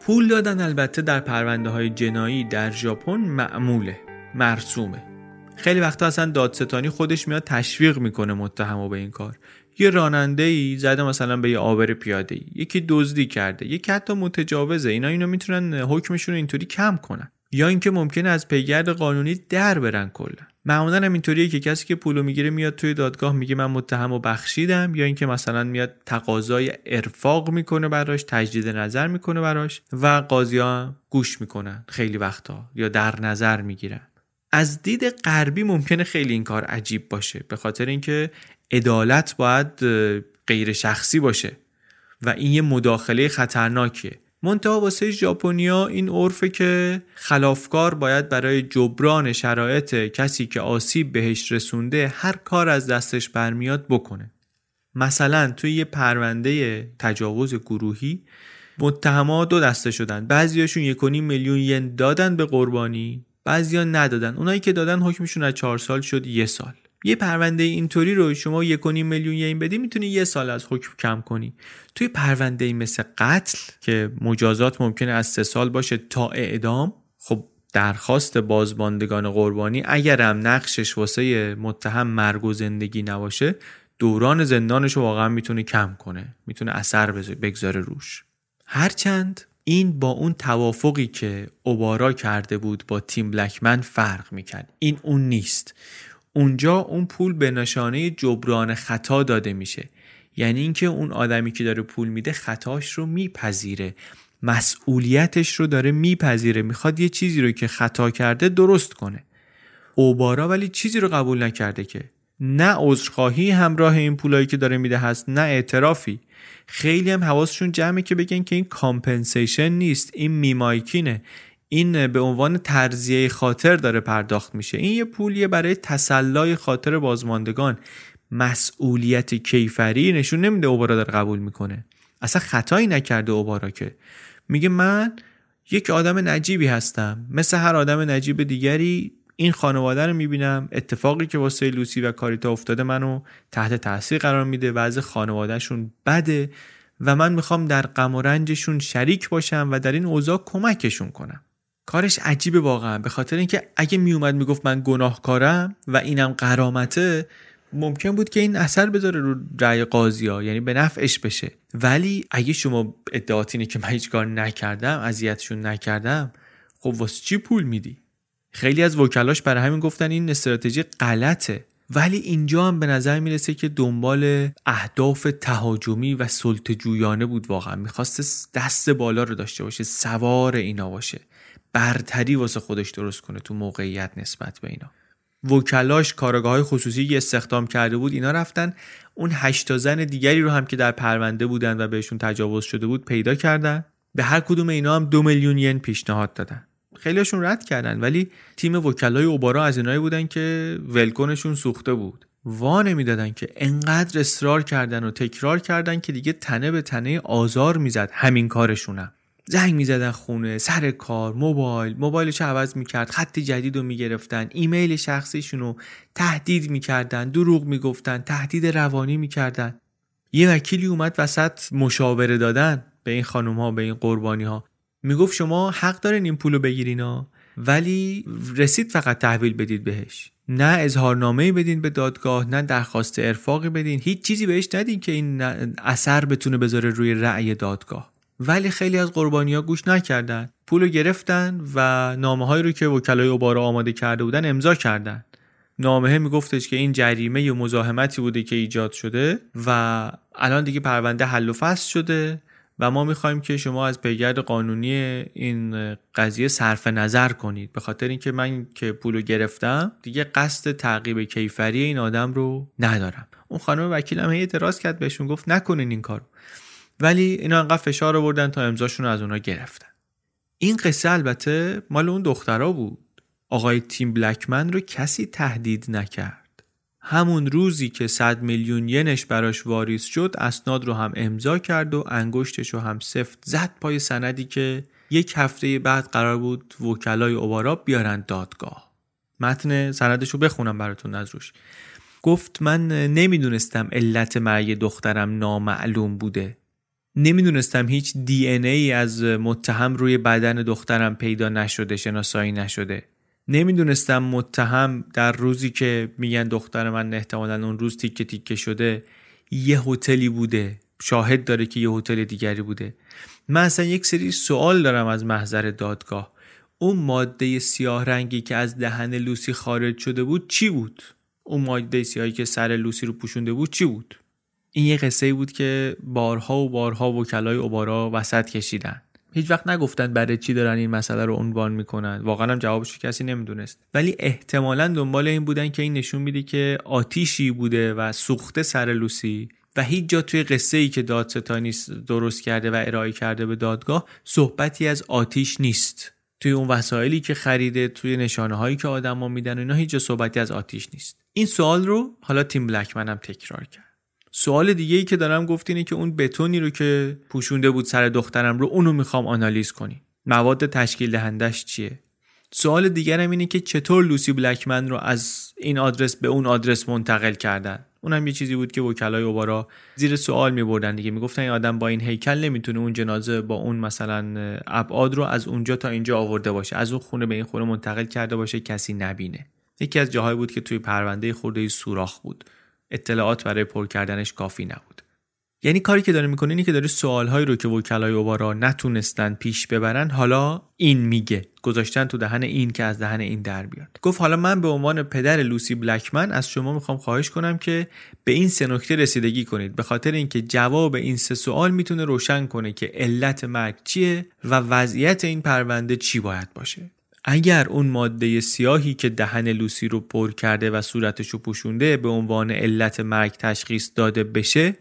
پول دادن البته در پرونده های جنایی در ژاپن معموله، مرسومه. خیلی وقتا اصلا دادستانی خودش میاد تشویق میکنه متهمو به این کار. یه راننده‌ای زده مثلا به یه عابر پیاده‌ای، یکی دزدی کرده، یکی حتی متجاوزه. اینا میتونن حکمشون اینطوری کم کنن، یا اینکه ممکنه از پیگرد قانونی در برن کلا. معمولاً هم اینطوریه که کسی که پولو میگیره میاد توی دادگاه میگه من متهمو بخشیدم، یا اینکه مثلا میاد تقاضای ارفاق میکنه براش، تجدید نظر میکنه براش و قاضی‌ها گوش میکنن خیلی وقتا یا در نظر میگیرن. از دید غربی ممکنه خیلی این کار عجیب باشه، به خاطر اینکه عدالت باید غیر شخصی باشه و این یه مداخله خطرناکیه. منتها واسه ژاپنیا این عرفه که خلافکار باید برای جبران شرایط کسی که آسیب بهش رسونده هر کار از دستش برمیاد بکنه. مثلا توی یه پرونده تجاوز گروهی متهما دو دسته شدن، بعضیاشون 1.5 میلیون ین دادن به قربانی، بعضیا ندادن. اونایی که دادن حکمشون از 4 سال شد 1 سال. یه پرونده اینطوری رو شما 1.5 میلیون ین بدی میتونی 1 سال از حکم کم کنی. توی پرونده مثل قتل که مجازات ممکنه از 3 سال باشه تا اعدام، خب درخواست بازماندگان قربانی اگرم نقشش واسه متهم مرگ و زندگی نباشه، دوران زندانش رو واقعا میتونه کم کنه، میتونه اثر بگذاره روش. هرچند این با اون توافقی که اوبارا کرده بود با تیم بلکمن فرق میکرد. این اون نیست. اونجا اون پول به نشانه جبران خطا داده میشه، یعنی اینکه اون آدمی که داره پول میده خطاش رو میپذیره، مسئولیتش رو داره میپذیره، میخواد یه چیزی رو که خطا کرده درست کنه. اوبارا ولی چیزی رو قبول نکرده، که نه عذرخواهی همراه این پولایی که داره میده هست، نه اعترافی. خیلی هم حواسشون جمعه که بگن که این کامپنسیشن نیست، این میمایکینه، این به عنوان ترضیه خاطر داره پرداخت میشه، این یه پولیه برای تسلای خاطر بازماندگان. مسئولیت کیفری نشون نمیده اوبارا داره قبول میکنه. اصلا خطایی نکرده اوبارا، که میگه من یک آدم نجیبی هستم، مثل هر آدم نجیب دیگری این خانواده رو میبینم، اتفاقی که واسه لوسی و کاریتا افتاده منو تحت تاثیر قرار میده، وضع خانوادهشون بده و من میخوام در غم و رنجشون شریک باشم و در این اوضاع کمکشون کنم. کارش عجیبه واقعا، به خاطر اینکه اگه میومد میگفت من گناهکارم و اینم غرامته، ممکن بود که این اثر بذاره رو رأی قاضی‌ها، یعنی به نفعش بشه. ولی اگه شما ادعات اینه که من هیچ کار نکردم، اذیتشون نکردم، خب واسه چی پول میدی؟ خیلی از وکلاش برای همین گفتن این استراتژی غلطه. ولی اینجا هم به نظر میرسه که دنبال اهداف تهاجمی و سلطه‌جویانه بود. واقعا میخواست دست بالا رو داشته باشه، سوار اینا باشه، برتری واسه خودش درست کنه تو موقعیت نسبت به اینا. وکلاش کارگاه‌های خصوصی که استخدام کرده بود اینا رفتن اون 8 زن دیگری رو هم که در پرونده بودن و بهشون تجاوز شده بود پیدا کردن. به هر کدوم اینا هم 2 میلیون ین پیشنهاد دادن. خیلیاشون رد کردن، ولی تیم وکلای اوبارا از اینایی بودن که ولکنشون سوخته بود. وا نمیدادن که انقدر اصرار کردن و تکرار کردن که دیگه تنه به تنه آزار میزد همین کارشونم. زنگ میزدن خونه، سر کار، موبایلش عوض میکرد، خط جدید رو میگرفتن، ایمیل شخصیشون رو تهدید میکردن، دروغ میگفتن، تهدید روانی میکردن. یه وکیلی اومد وسط مشاوره دادن به این خانم‌ها، به این قربانی‌ها. میگفت شما حق دارین این پولو بگیرینا، ولی رسید فقط تحویل بدید بهش، نه اظهارنامه‌ای بدین به دادگاه، نه درخواست ارفاقی بدین، هیچ چیزی بهش ندین که این اثر بتونه بذاره روی رأی دادگاه. ولی خیلی از قربانی‌ها گوش نکردن، پولو گرفتن و نامه‌هایی رو که وکلای اوبارا آماده کرده بودن امضا کردن. نامه میگفتش که این جریمه یا مزاحمتی بوده که ایجاد شده و الان دیگه پرونده حل و فصل شده و ما میخوایم که شما از پیگرد قانونی این قضیه صرف نظر کنید، به خاطر اینکه من که پولو گرفتم دیگه قصد تعقیب کیفری این آدم رو ندارم. اون خانم وکیلم اعتراض کرد، بهشون گفت نکنین این کارو، ولی اینا انقدر فشار آوردن تا امضاشون رو از اونها گرفتن. این قصه البته مال اون دخترا بود. آقای تیم بلکمن رو کسی تهدید نکرد. همون روزی که 100 میلیون ینش براش واریز شد، اسناد رو هم امضا کرد و انگشتش رو هم سفت زد پای سندی که 1 هفته بعد قرار بود وکلای اوبارا بیارن دادگاه. متن سندش رو بخونم براتون از روش. گفت من نمیدونستم علت مرگ دخترم نامعلوم بوده. نمیدونستم هیچ DNA از متهم روی بدن دخترم پیدا نشده، شناسایی نشده. نمیدونستم متهم در روزی که میگن دختر من احتمالاً اون روز تیکه تیکه شده یه هتلی بوده، شاهد داره که یه هتل دیگری بوده. من اصلا یک سری سوال دارم از محضر دادگاه. اون ماده سیاه رنگی که از دهن لوسی خارج شده بود چی بود؟ اون ماده سیاهی که سر لوسی رو پوشونده بود چی بود؟ این یه قصه‌ای بود که بارها و بارها وکلای اوبارا وسط کشیدن. هیچ وقت نگفتن برای چی دارن این مسئله رو عنوان میکنن. واقعا هم جوابش کسی نمیدونست. ولی احتمالاً دنبال این بودن که این نشون میده که آتیشی بوده و سوخته سر لوسی و هیچ جا توی قصه‌ای که دادستانی درست کرده و ارائه کرده به دادگاه صحبتی از آتیش نیست. توی اون وسایلی که خریده، توی نشانه‌هایی که آدم‌ها میدن، اینا هیچ جا صحبتی از آتیش نیست. این سوال رو حالا تیم بلکمن هم تکرار کرد. سوال دیگه ای که دارم گفت اینه که اون بتونی رو که پوشونده بود سر دخترم رو، اونو میخوام آنالیز کنی. مواد تشکیل دهندش چیه؟ سوال دیگرم اینه که چطور لوسی بلکمن رو از این آدرس به اون آدرس منتقل کردن؟ اونم یه چیزی بود که وکلای اوبارا زیر سوال میبردن دیگه. میگفتن این آدم با این هیکل نمیتونه اون جنازه با اون مثلا ابعاد رو از اونجا تا اینجا آورده باشه، از اون خونه به این خونه منتقل کرده باشه کسی نبینه. یکی از جاهایی بود که توی پرونده خرده‌ای سوراخ بود. اطلاعات برای پر کردنش کافی نبود. یعنی کاری که داره میکنه اینه که داره سوالهایی رو که وکلای اوبارا نتونستن پیش ببرن، حالا این میگه گذاشتن تو دهن این که از دهن این در بیاد. گفت حالا من به عنوان پدر لوسی بلکمن از شما میخوام خواهش کنم که به این 3 نکته رسیدگی کنید، به خاطر اینکه جواب این 3 سوال میتونه روشن کنه که علت مرگ چیه و وضعیت این پرونده چی باید باشه. اگر اون ماده سیاهی که دهن لوسی رو پر کرده و صورتش رو پوشونده به عنوان علت مرگ تشخیص داده بشه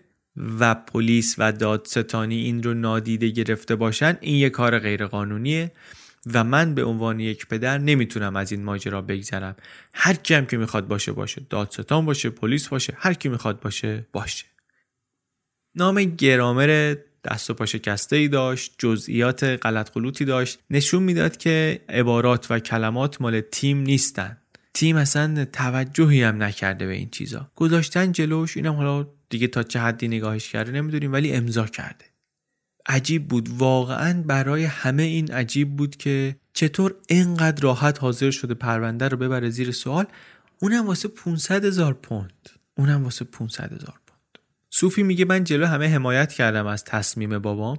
و پلیس و دادستانی این رو نادیده گرفته باشن، این یه کار غیرقانونیه و من به عنوان یک پدر نمیتونم از این ماجرا بگذرم. هر کی هم که میخواد باشه باشه، دادستان باشه، پلیس باشه، هر کی میخواد باشه باشه. نام گرامر دست و پا شکسته‌ای داشت، جزئیات غلط غلوطی داشت، نشون میداد که عبارات و کلمات مال تیم نیستن. تیم اصلا توجهی هم نکرده به این چیزا، گذاشتن جلوش. اینم حالا دیگه تا چه حدی نگاهش کرده نمیدونیم، ولی امضا کرده. عجیب بود واقعا، برای همه این عجیب بود که چطور اینقدر راحت حاضر شده پرونده رو ببره زیر سوال، اونم واسه 500,000 پوند. اونم واسه 500,000 پوند. سوفی میگه من جلو همه حمایت کردم از تصمیم بابام،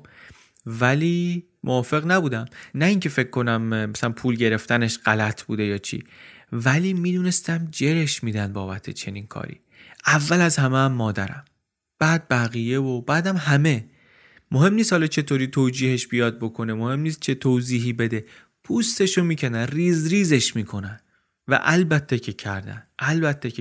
ولی موافق نبودم. نه اینکه فکر کنم مثلا پول گرفتنش غلط بوده یا چی، ولی میدونستم جرش میدن بابت چنین کاری. اول از همه هم مادرم، بعد بقیه و بعدم همه. مهم نیست حالا چطوری توجیهش بیاد بکنه، مهم نیست چه توضیحی بده، پوستشو میکنن، ریز ریزش میکنن. و البته که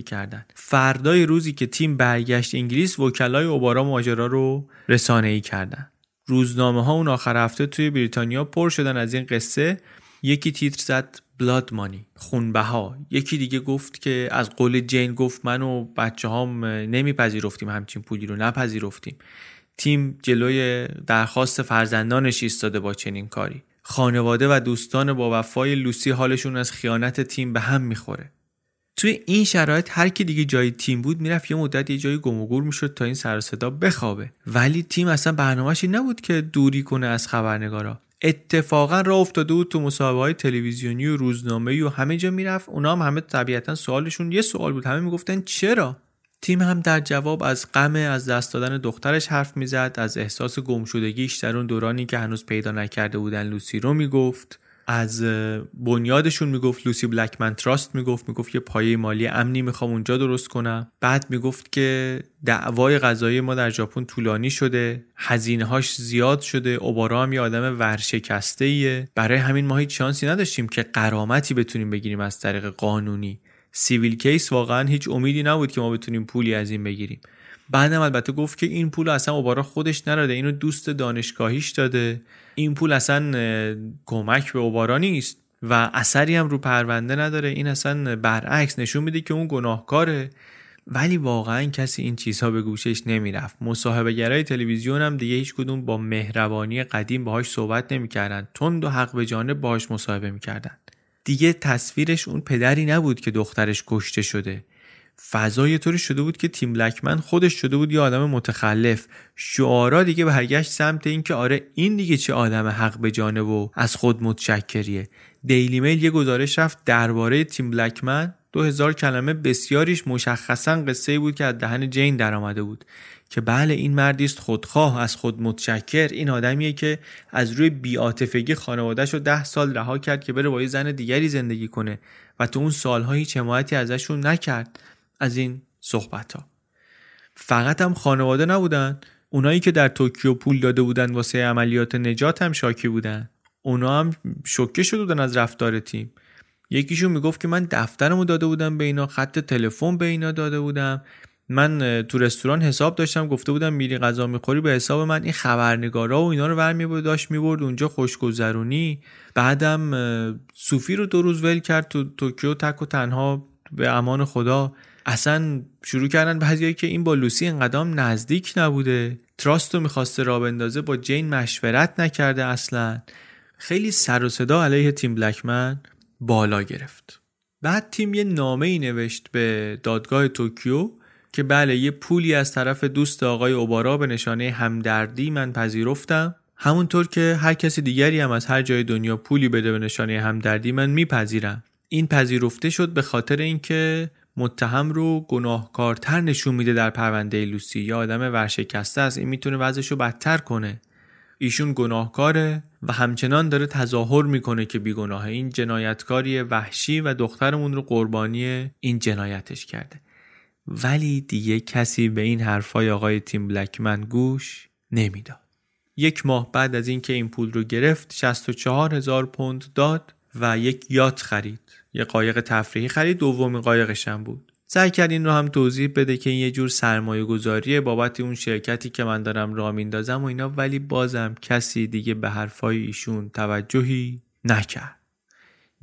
کردن. فردای روزی که تیم برگشت انگلیس، وکلای اوبارا ماجرا رو رسانه‌ای کردن. روزنامه ها اون آخر هفته توی بریتانیا پر شدن از این قصه. یکی تیتر زد بلاد مانی، خونبها. یکی دیگه گفت که از قول جین، گفت من و بچه‌هام نمیپذیرفتیم همچین پولی رو، نپذیرفتیم. تیم جلوی درخواست فرزندانش ایستاده با چنین کاری. خانواده و دوستان با وفای لوسی حالشون از خیانت تیم به هم میخوره. توی این شرایط هر کی دیگه جای تیم بود میرفت یه مدت یه جایی گم و گور میشد تا این سر و صدا بخوابه، ولی تیم اصلا برنامه‌اش این نبود که دوری کنه از خبرنگارا. اتفاقا راه افتاده بود تو مصاحبه‌های تلویزیونی و روزنامه‌ای و همه جا میرفت. اونا هم همه طبیعتا سوالشون یه سوال بود، همه میگفتن چرا. تیم هم در جواب از غم از دست دادن دخترش حرف میزد، از احساس گمشدگیش در اون دورانی که هنوز پیدا نکرده بودن لوسی رو میگفت، از بنیادشون میگفت، لوسی بلکمن تراست میگفت یه پایه مالی امنی میخوام اونجا درست کنم. بعد میگفت که دعوای قضایی ما در ژاپن طولانی شده، هزینه‌هاش زیاد شده، اوبارا هم یه آدم ورشکسته‌ایه، برای همین ما هیچ شانسی نداشتیم که غرامتی بتونیم بگیریم از طریق قانونی. سیویل کیس واقعا هیچ امیدی نبود که ما بتونیم پولی از این بگیریم. بعدم البته گفت که این پول اصلا اوبارا خودش نداده، اینو دوست دانشگاهیش داده، این پول اصلا کمک به اوبارا نیست و اثری هم رو پرونده نداره، این اصلا برعکس نشون میده که اون گناهکاره. ولی واقعا کسی این چیزها به گوشش نمیرفت. مصاحبه گرای تلویزیون هم دیگه هیچ کدوم با مهربانی قدیم باهاش صحبت نمیکردن، تند و حق به جانب باهاش مصاحبه میکردن. دیگه تصویرش اون پدری نبود که دخترش کشته شده. فضا یه طوری شده بود که تیم بلکمن خودش شده بود یه آدم متخلف. شعارا دیگه برگشت سمت این که آره این دیگه چه آدم حق به جانب و از خود متشکریه. دیلی میل یه گزارش رفت درباره تیم بلکمن، 2000 کلمه، بسیاریش مشخصاً قصه‌ای بود که از دهن جین درآمده بود که بله این مردیست خودخواه، از خود متشکر، این آدمیه که از روی بی‌عاطفگی خانواده‌اش رو 10 سال رها کرد که بره با یه زن دیگری زندگی کنه و تو اون سال‌ها هیچ حمایتی ازشون نکرد. از این صحبت‌ها. فقط هم خانواده نبودن، اونایی که در توکیو پول داده بودن واسه عملیات نجات هم شاکی بودن. اونا هم شوکه شده بودن از رفتار تیم. یکیشون میگفت که من دفترمو داده بودم به اینا، خط تلفن به اینا داده بودم، من تو رستوران حساب داشتم، گفته بودم میری غذا میخوری به حساب من. این خبرنگارا و اینا رو برمی‌برد، داشت می‌برد اونجا خوشگذرونی. بعدم سوفی رو 2 روز ول کرد تو توکیو تک و تنها به امان خدا. اصلا شروع کردن بعضیایی که این با لوسی اینقدر نزدیک نبوده، تراستو میخواسته راه بندازه، با جین مشورت نکرده اصلا. خیلی سر و صدا علیه تیم بلکمن بالا گرفت. بعد تیم یه نامه‌ای نوشت به دادگاه توکیو که بله یه پولی از طرف دوست آقای اوبارا به نشانه همدردی من پذیرفتم، همونطور که هر کسی دیگری هم از هر جای دنیا پولی بده به نشانه همدردی من میپذیرم. این پذیرفته شد به خاطر اینکه متهم رو گناهکارتر نشون میده در پرونده لوسی. یا آدم ورشکسته است، این میتونه وضعشو بدتر کنه. ایشون گناهکاره و همچنان داره تظاهر میکنه که بیگناهه. این جنایتکاری وحشی و دخترمون رو قربانی این جنایتش کرده. ولی دیگه کسی به این حرفای آقای تیم بلکمن گوش نمیداد. 1 ماه بعد از اینکه این پول رو گرفت 64,000 پوند داد و یک یات خرید، یه قایق تفریحی خرید، دومین قایقش هم بود. سعی کرد این رو هم توضیح بده که این یه جور سرمایه گذاریه بابت اون شرکتی که من دارم راه میندازم و اینا، ولی بازم کسی دیگه به حرفای ایشون توجهی نکرد.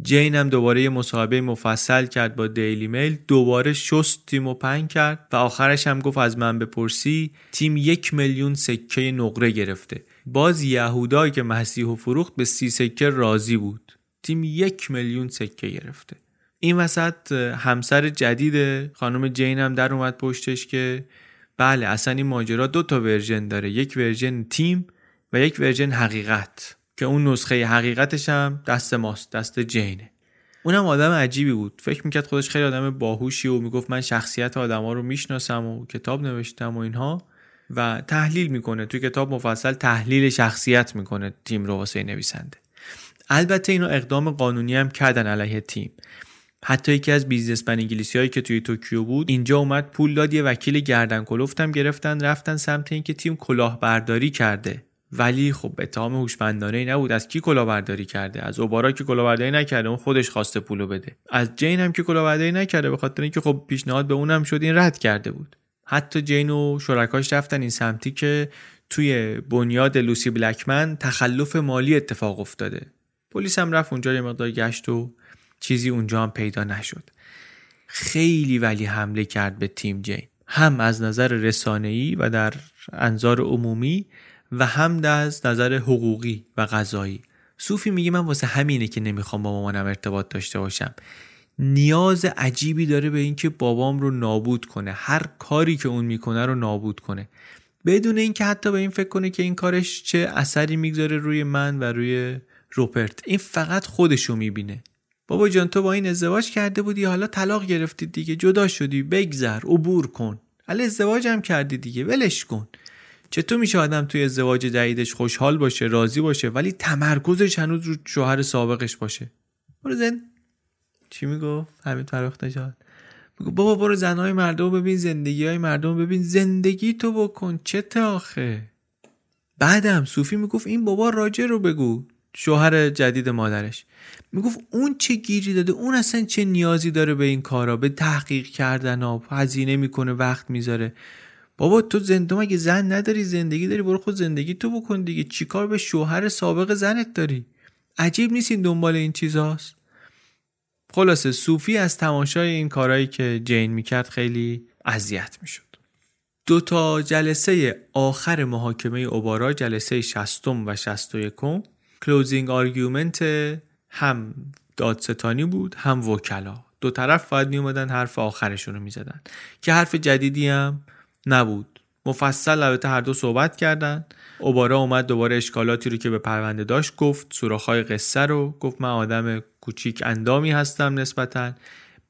جین هم دوباره یه مصاحبه مفصل کرد با دیلی میل، دوباره شست تیمو پنگ کرد و آخرش هم گفت از من بپرسی تیم 1 میلیون سکه نقره گرفته. باز یهودایی که مسیحو فروخت به 30 سکه راضی بود. تیم 1 میلیون سکه گرفته. این وسط همسر جدید خانم جین هم در اومد پشتش که بله اصلا این ماجرا 2 تا ورژن داره، 1 ورژن تیم و 1 ورژن حقیقت، که اون نسخه حقیقتش هم دست ماست، دست جینه. اونم آدم عجیبی بود، فکر میکرد خودش خیلی آدم باهوشی و میگفت من شخصیت آدما رو میشناسم و کتاب نوشتم و اینها، و تحلیل میکنه توی کتاب مفصل تحلیل شخصیت میکنه تیم رو واسه نویسنده. البته اینو اقدام قانونی هم کردن علیه تیم. حتی یکی از بیزنسمن انگلیسیایی که توی توکیو بود اینجا اومد پول داد، یه وکیل گردن کلفتم گرفتن، رفتن سمت اینکه تیم کلاهبرداری کرده، ولی خب اتهام هوشمندانه ای نبود. از کی کلاهبرداری کرده؟ از اوبارا که کلاهبرداری نکرده، اون خودش خواسته پولو بده. از جین هم که کلاهبرداری نکرده، به خاطر اینکه خب پیشنهاد به اونم شد این رد کرده بود. حتی جین و شرکاش رفتن این سمتی که توی بنیاد لوسی بلکمن تخلف مالی اتفاق افتاده. پلیس هم رفت اونجا یه مقدار گشت و چیزی اونجا هم پیدا نشد. خیلی ولی حمله کرد به تیم جین، هم از نظر رسانه‌ای و در انظار عمومی و هم از نظر حقوقی و قضایی. صوفی میگه من واسه همینه که نمیخوام با مامانم ارتباط داشته باشم. نیاز عجیبی داره به اینکه بابام رو نابود کنه، هر کاری که اون میکنه رو نابود کنه، بدون اینکه حتی به این فکر کنه که این کارش چه اثری میگذاره روی من و روی روپرت. این فقط خودشو میبینه. بابا جان تو با این ازدواج کرده بودی، حالا طلاق گرفتی دیگه، جدا شدی، بگذر، عبور کن. حالا ازدواج هم کردی دیگه، ولش کن. چطور میشه آدم توی ازدواج جدیدش خوشحال باشه، راضی باشه، ولی تمرکزش هنوز رو شوهر سابقش باشه؟ برو زن. چی میگفت حمید فراخت نژاد؟ میگه بابا برو زنهای مردم ببین، زندگیهای مردم ببین، زندگی تو بکن، چه تاخه. بعدم صوفی میگفت این بابا راجر رو بگو، شوهر جدید مادرش، میگفت اون چه گیری داده، اون اصلا چه نیازی داره به این کارا، به تحقیق کردن ها، هزینه میکنه، وقت میذاره. بابا تو زندم اگه زن نداری، زندگی داری، برو خود زندگی تو بکن دیگه، چیکار به شوهر سابق زنت داری؟ عجیب نیست این دنبال این چیزاست. خلاصه صوفی از تماشای این کارهایی که جین میکرد خیلی اذیت میشد. دو تا جلسه آخر محاکمه اوبارا، جلسه 60 و 61، کلوزینگ آرگومنت هم دادستانی بود هم وکلا. دو طرف باید می اومدن حرف آخرشون رو می زدن که حرف جدیدی هم نبود. مفصل البته هر دو صحبت کردن. اوبارا اومد دوباره اشکالاتی رو که به پرونده داشت گفت، سوراخ‌های قصه رو گفت، من آدم کوچیک اندامی هستم نسبتاً،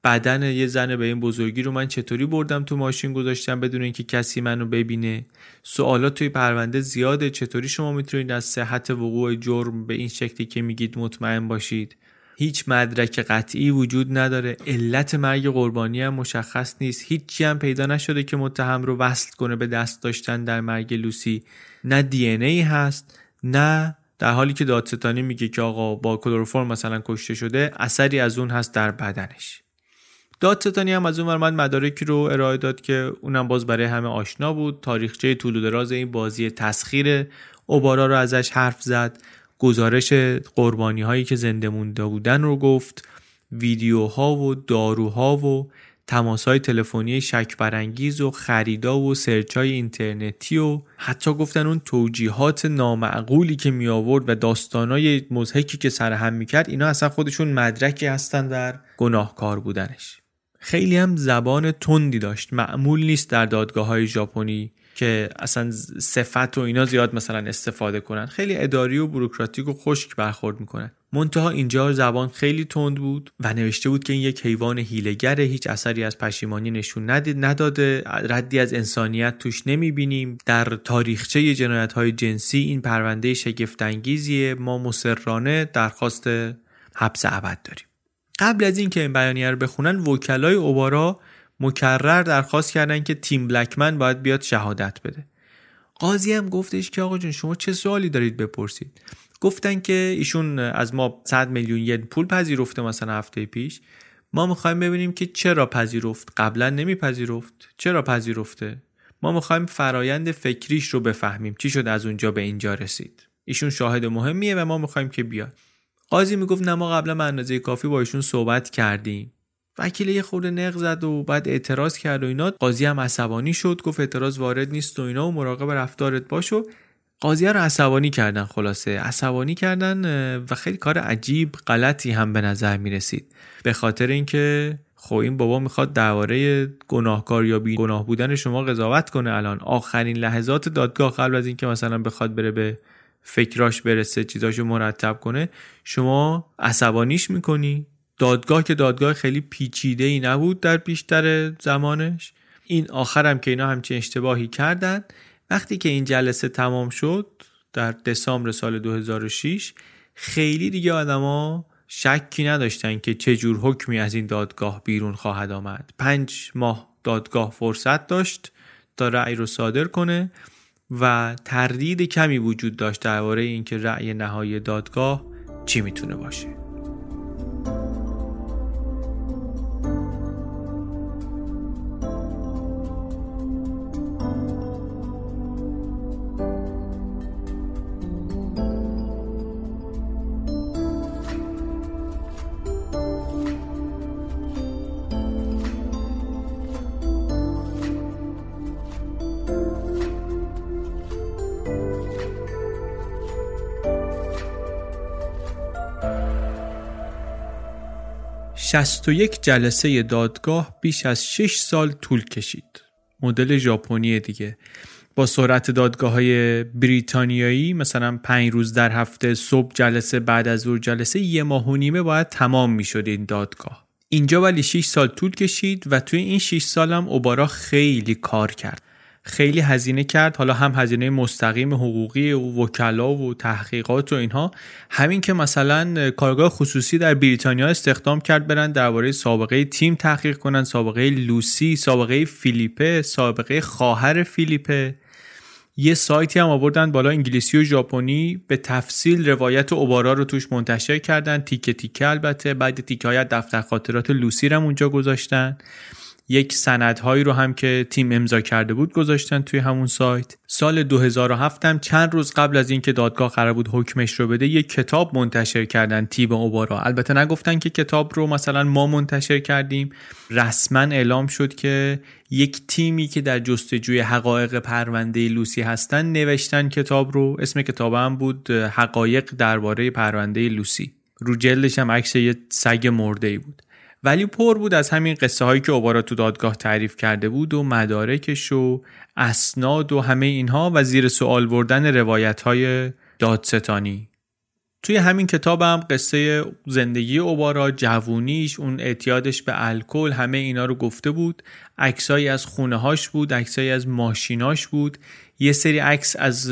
بدن یه زن به این بزرگی رو من چطوری بردم تو ماشین گذاشتم بدون اینکه کسی منو ببینه، سوالات توی پرونده زیاده، چطوری شما میتونید از صحت وقوع جرم به این شکلی که میگید مطمئن باشید؟ هیچ مدرک قطعی وجود نداره، علت مرگ قربانی هم مشخص نیست، هیچی هم پیدا نشده که متهم رو وصل کنه به دست داشتن در مرگ لوسی، نه دی ان ای هست نه، در حالی که دادستانی میگه که آقا با کلروفرم مثلا کشته شده، اثری از اون هست در بدنش. دادستانی هم از اون ور مدارکی رو ارائه داد که اونم باز برای همه آشنا بود، تاریخچه طول و دراز این بازی تسخیر اوبارا رو ازش حرف زد، گزارش قربانی هایی که زنده مونده بودن رو گفت، ویدیوها و داروها و تماس‌های تلفنی شک برانگیز و خریدا و سرچ‌های اینترنتی و حتی گفتن اون توجیهات نامعقولی که می آورد و داستانای مضحکی که سرهم می کرد، اینا اصلا خودشون مدرکی هستن در گناهکار بودنش. خیلی هم زبان تندی داشت، معمول نیست در دادگاه‌های ژاپنی که اصلا صفت و اینا زیاد مثلا استفاده کنن، خیلی اداری و بوروکراتیک و خشک برخورد میکنن. منتها اینجا زبان خیلی تند بود و نوشته بود که این یک حیوان هیله‌گره، هیچ اثری از پشیمانی نشون نداده، ردی از انسانیت توش نمیبینیم، در تاریخچه جنایت‌های جنسی این پرونده شگفت‌انگیزیه، ما مصرانه درخواست حبس ابد داریم. قبل از اینکه این بیانیه رو بخونن، وکلای اوبارا مکرر درخواست کردن که تیم بلکمن باید بیاد شهادت بده. قاضی هم گفتش که آقا جون شما چه سوالی دارید بپرسید؟ گفتن که ایشون از ما 100 میلیون ین پول پذیرفته مثلا هفته پیش، ما میخوایم ببینیم که چرا پذیرفت، قبلا نمیپذیرفت، چرا پذیرفته، ما میخوایم فرایند فکریش رو بفهمیم، چی شد از اونجا به اینجا رسید، ایشون شاهد مهمیه و ما میخوایم که بیاد. قاضی میگفت نه ما قبلا به اندازه کافی با ایشون صحبت کردیم. وکیل یه خورده نق زد و بعد اعتراض کرد و اینا، قاضی هم عصبانی شد، گفت اعتراض وارد نیست و اینا و مراقب رفتارت باش و قاضی رو عصبانی کردن. خلاصه عصبانی کردن و خیلی کار عجیب غلطی هم به نظر می رسید، به خاطر اینکه خب این بابا میخواد درباره گناهکار یا بی گناه بودن شما قضاوت کنه. الان آخرین لحظات دادگاه قبل از اینکه مثلا بخواد بره به فکراش برسه، چیزاشو مرتب کنه، شما عصبانیش میکنی، دادگاه که دادگاه خیلی پیچیده‌ای نبود در بیشتر زمانش. این آخرم که اینا همچین اشتباهی کردن. وقتی که این جلسه تمام شد در دسامبر سال 2006 خیلی دیگه آدما شکی نداشتن که چه جور حکمی از این دادگاه بیرون خواهد آمد. 5 ماه دادگاه فرصت داشت تا رأی رو صادر کنه و تردید کمی وجود داشت درباره اینکه رأی نهایی دادگاه چی میتونه باشه. و یک جلسه دادگاه بیش از 6 سال طول کشید. مدل ژاپنی دیگه. با سرعت دادگاه‌های بریتانیایی مثلا 5 روز در هفته، صبح جلسه، بعد از ظهر جلسه، 1.5 ماه باید تمام می‌شد این دادگاه. اینجا ولی 6 سال طول کشید و توی این 6 سال هم اوبارا خیلی کار کرد. خیلی هزینه کرد، حالا هم هزینه مستقیم حقوقی و وکلا و تحقیقات و اینها، همین که مثلا کارگاه خصوصی در بریتانیا استخدام کرد برن درباره سابقه تیم تحقیق کنن، سابقه لوسی، سابقه فیلیپه، سابقه خواهر فیلیپه. یه سایتی هم آوردن بالا انگلیسی و ژاپنی، به تفصیل روایت اوبارا رو توش منتشر کردن، تیکه تیکه البته، بعد تیکه‌های دفتر خاطرات لوسی رو اونجا گذاشتن. یک سندهایی رو هم که تیم امضا کرده بود گذاشتن توی همون سایت. سال 2007 هم چند روز قبل از اینکه دادگاه قرار بود حکمش رو بده یک کتاب منتشر کردن تیم اوبارا. البته نگفتن که کتاب رو مثلا ما منتشر کردیم. رسما اعلام شد که یک تیمی که در جستجوی حقایق پرونده لوسی هستن نوشتن کتاب رو. اسم کتاب هم بود حقایق درباره پرونده لوسی. رو جلدش هم عکس یه سگ مرده‌ای بود. ولی پر بود از همین قصه هایی که اوبارا تو دادگاه تعریف کرده بود و مدارکش و اسناد و همه اینها و زیر سوال بردن روایت های دادستانی. توی همین کتابم قصه زندگی اوبارا، جوونیش، اون اعتیادش به الکل، همه اینا رو گفته بود. عکسایی از خونه هاش بود، عکسایی از ماشیناش بود، یه سری عکس از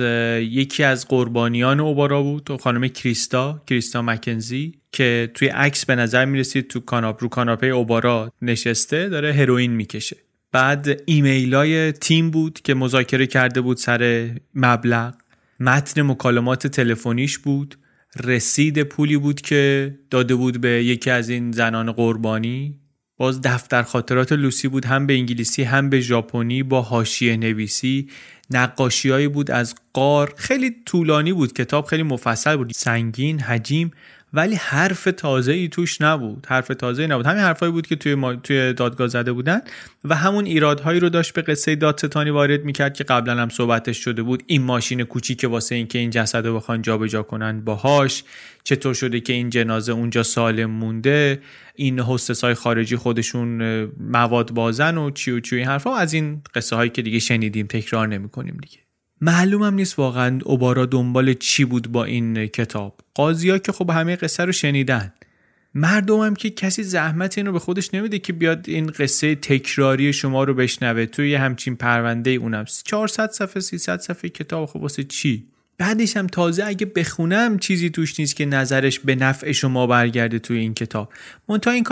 یکی از قربانیان اوبارا بود، خانم کریستا مکنزی، که توی عکس به نظر میرسید تو رو کاناپه اوبارا نشسته داره هروئین میکشه. بعد ایمیلای تیم بود که مذاکره کرده بود سر مبلغ، متن مکالمات تلفنیش بود، رسید پولی بود که داده بود به یکی از این زنان قربانی. باز دفتر خاطرات لوسی بود، هم به انگلیسی هم به ژاپنی با حاشیه نویسی، نقاشیایی بود از غار. خیلی طولانی بود کتاب، خیلی مفصل بود، سنگین، حجیم، ولی حرف تازه‌ای توش نبود. همین حرفایی بود که توی دادگاه زده بودن و همون ایرادهایی رو داشت به قصه دادستانی وارد میکرد که قبلا هم صحبتش شده بود. این ماشین کوچیکه واسه اینکه این جسد رو بخوان جابجا کنن باهاش، چطور شده که این جنازه اونجا سالم مونده، این هستس‌های خارجی خودشون مواد بازن و چی این حرفا، از این قصه هایی که دیگه شنیدیم، تکرار نمی‌کنیم دیگه. معلومم نیست واقعا اوبارا دنبال چی بود با این کتاب. قاضیا که خب همه قصه رو شنیدن، مردمم که کسی زحمت این رو به خودش نمیده که بیاد این قصه تکراری شما رو بشنوه توی همچین پرونده. اونم 400 صفحه 300 صفحه کتاب، خب واسه چی؟ بعدش هم تازه اگه بخونم چیزی توش نیست که نظرش به نفع شما برگرده توی این کتاب. منتها این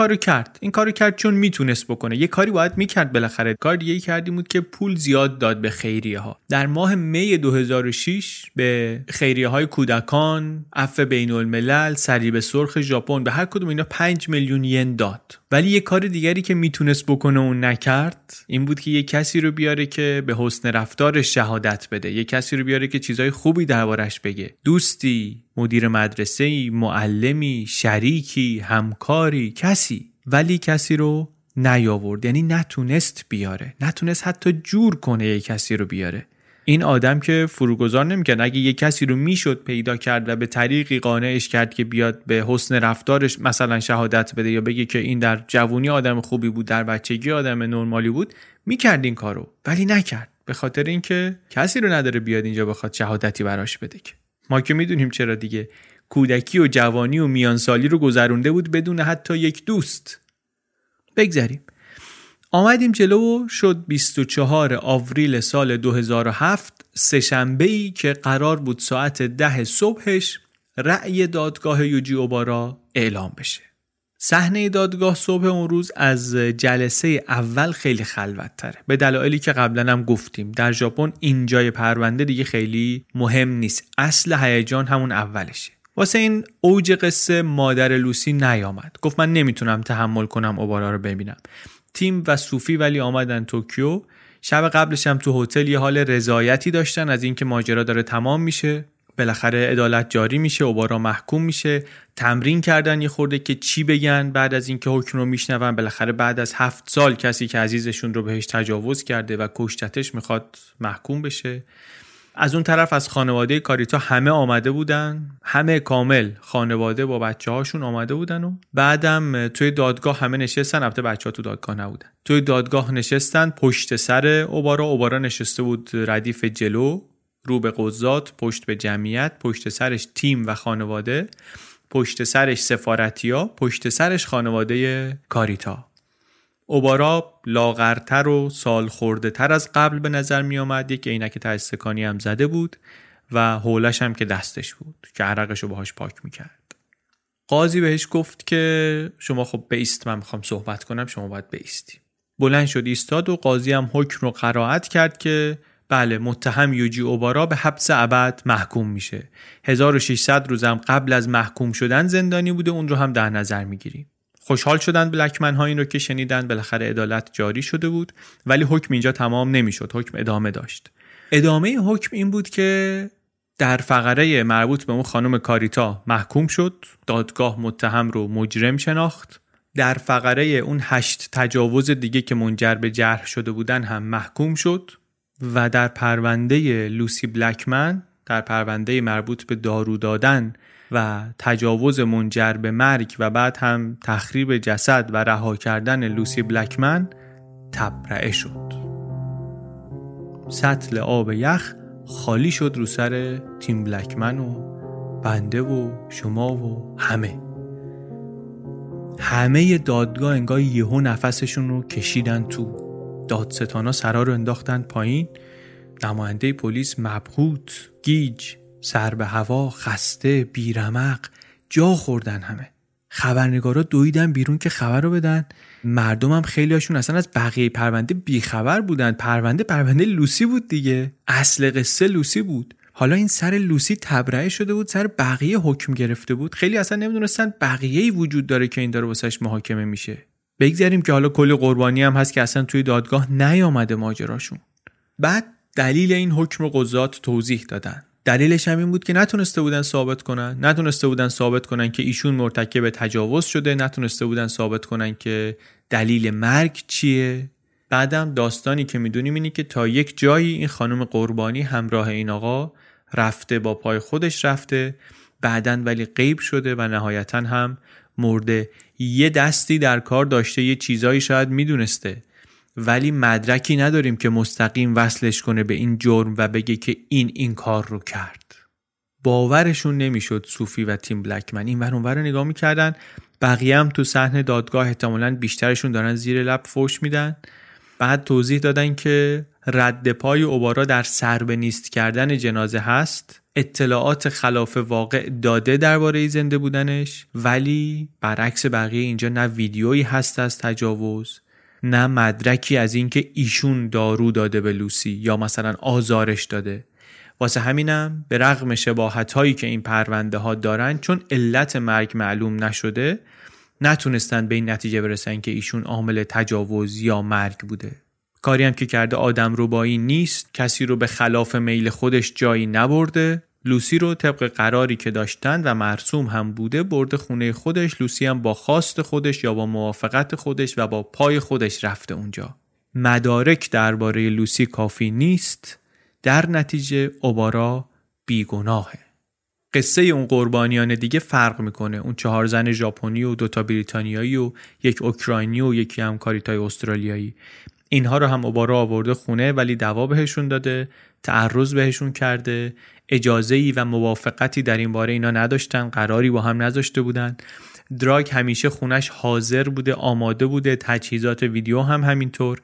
کارو کرد چون میتونست بکنه. یه کاری باید میکرد بالاخره. کار دیگه‌ای کردیم بود که پول زیاد داد به خیریه‌ها. در ماه می 2006 به خیریه‌های کودکان، عفو بین‌الملل، صلیب سرخ ژاپن، به هر کدوم اینا 5 میلیون ین داد. ولی یه کار دیگری که میتونست بکنه اون نکرد، این بود که یه کسی رو بیاره که به حسن رفتارش شهادت بده، یه کسی رو بیاره که چیزای خوبی دربارش بگه، دوستی، مدیر مدرسه‌ای، معلمی، شریکی، همکاری، کسی. ولی کسی رو نیاورد، یعنی نتونست بیاره، نتونست حتی جور کنه یه کسی رو بیاره. این آدم که فروگذار نمی‌کرد، اگه یه کسی رو میشد پیدا کرد و به طریقی قانعش کرد که بیاد به حسن رفتارش مثلا شهادت بده یا بگه که این در جوانی آدم خوبی بود، در بچگی آدم نرمالی بود، میکرد این کارو. ولی نکرد، به خاطر اینکه کسی رو نداره بیاد اینجا بخواد شهادتی براش بده. ما که میدونیم چرا دیگه. کودکی و جوانی و میانسالی رو گذرونده بود بدون حتی یک دوست. بگذریم. آمدیم جلو و شد 24 آوریل سال 2007، سه‌شنبه‌ای که قرار بود ساعت 10 صبحش رأی دادگاه یوجی اوبارا اعلام بشه. صحنه دادگاه صبح اون روز از جلسه اول خیلی خلوت‌تره، به دلایلی که قبلا هم گفتیم. در ژاپن این جای پرونده دیگه خیلی مهم نیست، اصل هیجان همون اولشه. واسه این اوج قصه مادر لوسی نیامد، گفت من نمیتونم تحمل کنم اوبارا رو ببینم. تیم و سوفی ولی آمدن توکیو. شب قبلش هم تو هتل یه حال رضایتی داشتن از اینکه ماجرا داره تمام میشه، بالاخره عدالت جاری میشه، اوبارا محکوم میشه. تمرین کردن یه خورده که چی بگن بعد از اینکه حکم رو میشنون. بالاخره بعد از 7 سال کسی که عزیزشون رو بهش تجاوز کرده و کشتتش میخواد محکوم بشه. از اون طرف از خانواده کاریتا همه آمده بودن، همه کامل، خانواده با بچه‌هاشون آمده بودن و بعدم توی دادگاه همه نشستن. البته بچه‌ها تو دادگاه نبودن، توی دادگاه نشستن پشت سر اوبارا. اوبارا نشسته بود ردیف جلو، رو به قضات، پشت به جمعیت، پشت سرش تیم و خانواده، پشت سرش سفارتیا، پشت سرش خانواده کاریتا. اوبارا لاغرتر و سال خورده تر از قبل به نظر می آمد، یک عینک تجسکانی هم زده بود و حولش هم که دستش بود که عرقش رو باهاش پاک می کرد. قاضی بهش گفت که شما خب بایست، من میخوام صحبت کنم، شما باید بایستی. بلند شد ایستاد و قاضی هم حکم رو قرائت کرد که بله، متهم یوجی اوبارا به حبس ابد محکوم میشه. 1600 روز هم قبل از محکوم شدن زندانی بوده، اون رو هم در نظر میگیریم. خوشحال شدن بلکمن ها این رو که شنیدن بالاخره عدالت جاری شده بود، ولی حکم اینجا تمام نمیشد، حکم ادامه داشت. ادامه حکم این بود که در فقره مربوط به اون خانم کاریتا محکوم شد، دادگاه متهم رو مجرم شناخت. در فقره اون 8 تجاوز دیگه که منجر به جرح شده بودن هم محکوم شد و در پرونده لوسی بلکمن، در پرونده مربوط به دارو دادن و تجاوز منجر به مرگ و بعد هم تخریب جسد و رها کردن لوسی بلکمن تبرئه شد. سطل آب یخ خالی شد رو سر تیم بلکمن و بنده و شما و همه دادگاه انگار یهو نفسشون رو کشیدن تو. دادستانا سرا رو انداختن پایین، نماینده پلیس مبهوت، گیج، سر به هوا، خسته، بیرمق، جا خوردن همه. خبرنگارا دویدن بیرون که خبر رو بدن. مردم هم خیلی هاشون اصلا از بقیه پرونده بیخبر بودن. پرونده لوسی بود دیگه، اصل قصه لوسی بود. حالا این سر لوسی تبرئه شده بود، سر بقیه حکم گرفته بود. خیلی اصلا نمیدونستن بقیه‌ای وجود داره که این داره واسش محاکمه میشه. بگذاریم که حالا کلی قربانی هم هست که اصلا توی دادگاه نیامده ماجراشون. بعد دلیل این حکم رو قضات توضیح دادن. دلیلش هم این بود که نتونسته بودن ثابت کنن که ایشون مرتکب تجاوز شده، نتونسته بودن ثابت کنن که دلیل مرگ چیه. بعدم داستانی که میدونیم اینی که تا یک جایی این خانم قربانی همراه این آقا رفته، با پای خودش رفته، بعدن ولی غیب شده و نهایتا هم مرده. یه دستی در کار داشته، یه چیزایی شاید میدونسته، ولی مدرکی نداریم که مستقیم وصلش کنه به این جرم و بگه که این کار رو کرد. باورشون نمیشد. صوفی و تیم بلکمن این ور اونور نگاه میکردن. بقیه هم تو صحنه دادگاه احتمالاً بیشترشون دارن زیر لب فحش میدن. بعد توضیح دادن که رد پای اوبارا در سربه نیست کردن جنازه هست، اطلاعات خلاف واقع داده درباره زنده بودنش، ولی برعکس بقیه اینجا نه ویدیویی هست از تجاوز، نه مدرکی از اینکه ایشون دارو داده به لوسی یا مثلا آزارش داده. واسه همینم به رغم شباهت هایی که این پرونده ها دارن، چون علت مرگ معلوم نشده، نتونستن به این نتیجه برسن که ایشون عامل تجاوز یا مرگ بوده. کاری هم که کرده آدم ربایی نیست، کسی رو به خلاف میل خودش جایی نبرده. لوسی رو طبق قراری که داشتن و مرسوم هم بوده برده خونه خودش. لوسی هم با خواست خودش یا با موافقت خودش و با پای خودش رفته اونجا. مدارک درباره لوسی کافی نیست، در نتیجه اوبارا بیگناهه. قصه اون قربانیان دیگه فرق میکنه. اون 4 زن ژاپنی و 2 بریتانیایی و 1 اوکراینی و 1 هم کاریتای استرالیایی، اینها رو هم اوبارا آورده خونه، ولی دعوا بهشون داده، تعرض بهشون کرده، اجازه‌ای و موافقتی در این باره اینا نداشتن، قراری با هم نذاشته بودن. دراگ همیشه خونش حاضر بوده، آماده بوده، تجهیزات ویدیو هم همینطور.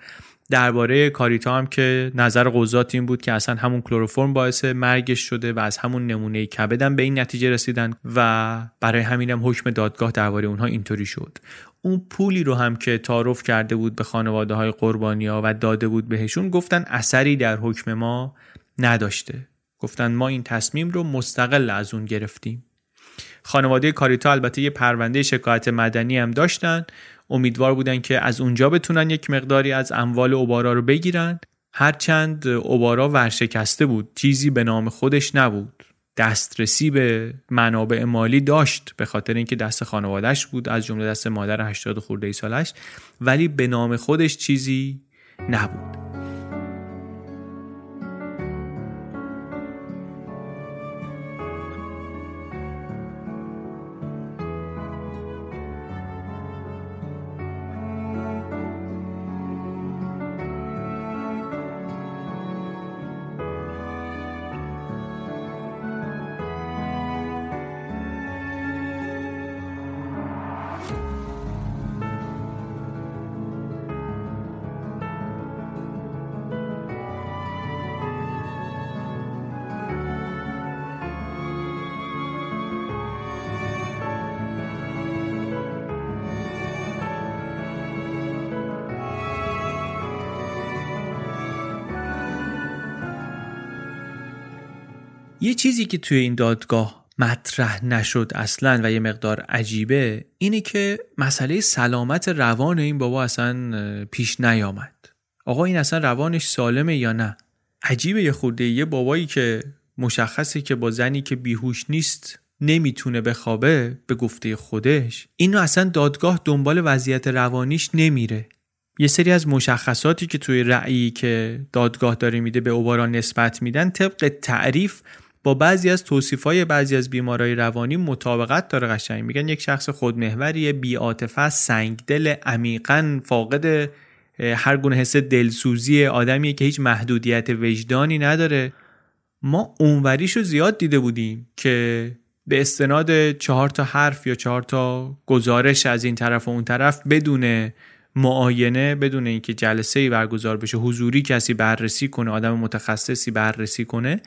درباره کاریتا هم که نظر قضات این بود که اصلا همون کلروفرم باعث مرگش شده و از همون نمونه کبدم به این نتیجه رسیدن و برای همینم حکم دادگاه درباره اونها اینطوری شد. اون پولی رو هم که تعارف کرده بود به خانواده‌های قربانی‌ها و داده بود بهشون، گفتن اثری در حکم ما نداشته. گفتن ما این تصمیم رو مستقل از اون گرفتیم. خانواده کاریتا البته یه پرونده شکایت مدنی هم داشتن، امیدوار بودن که از اونجا بتونن یک مقداری از اموال اوبارا رو بگیرن. هرچند اوبارا ورشکسته بود، چیزی به نام خودش نبود، دسترسی به منابع مالی داشت به خاطر اینکه دست خانوادهش بود، از جمله دست مادر 80 خورده ای سالش، ولی به نام خودش چیزی نبود. یه چیزی که توی این دادگاه مطرح نشد اصلاً و یه مقدار عجیبه اینه که مسئله سلامت روان این بابا اصلاً پیش نیامد. آقا این اصلاً روانش سالمه یا نه؟ عجیبه یه خورده. یه بابایی که مشخصه که با زنی که بیهوش نیست نمیتونه بخوابه به گفته خودش، اینو اصلاً دادگاه دنبال وضعیت روانیش نمیره. یه سری از مشخصاتی که توی رأیی که دادگاه داره میده به اوبارا نسبت میدن، طبق تعریف با بعضی از توصیف‌های بعضی از بیمارای روانی مطابقت داره. قشنگ میگن یک شخص خودمحوریه، بی‌عاطفه است، سنگدل، عمیقاً فاقد هر گونه حس دلسوزی، آدمیه که هیچ محدودیت وجدانی نداره. ما اونوریشو زیاد دیده بودیم که به استناد 4 تا حرف یا 4 تا گزارش از این طرف و اون طرف، بدون معاینه، بدون اینکه جلسه‌ای برگزار بشه، حضوری کسی بررسی کنه، آدم متخصصی بررسی کنه،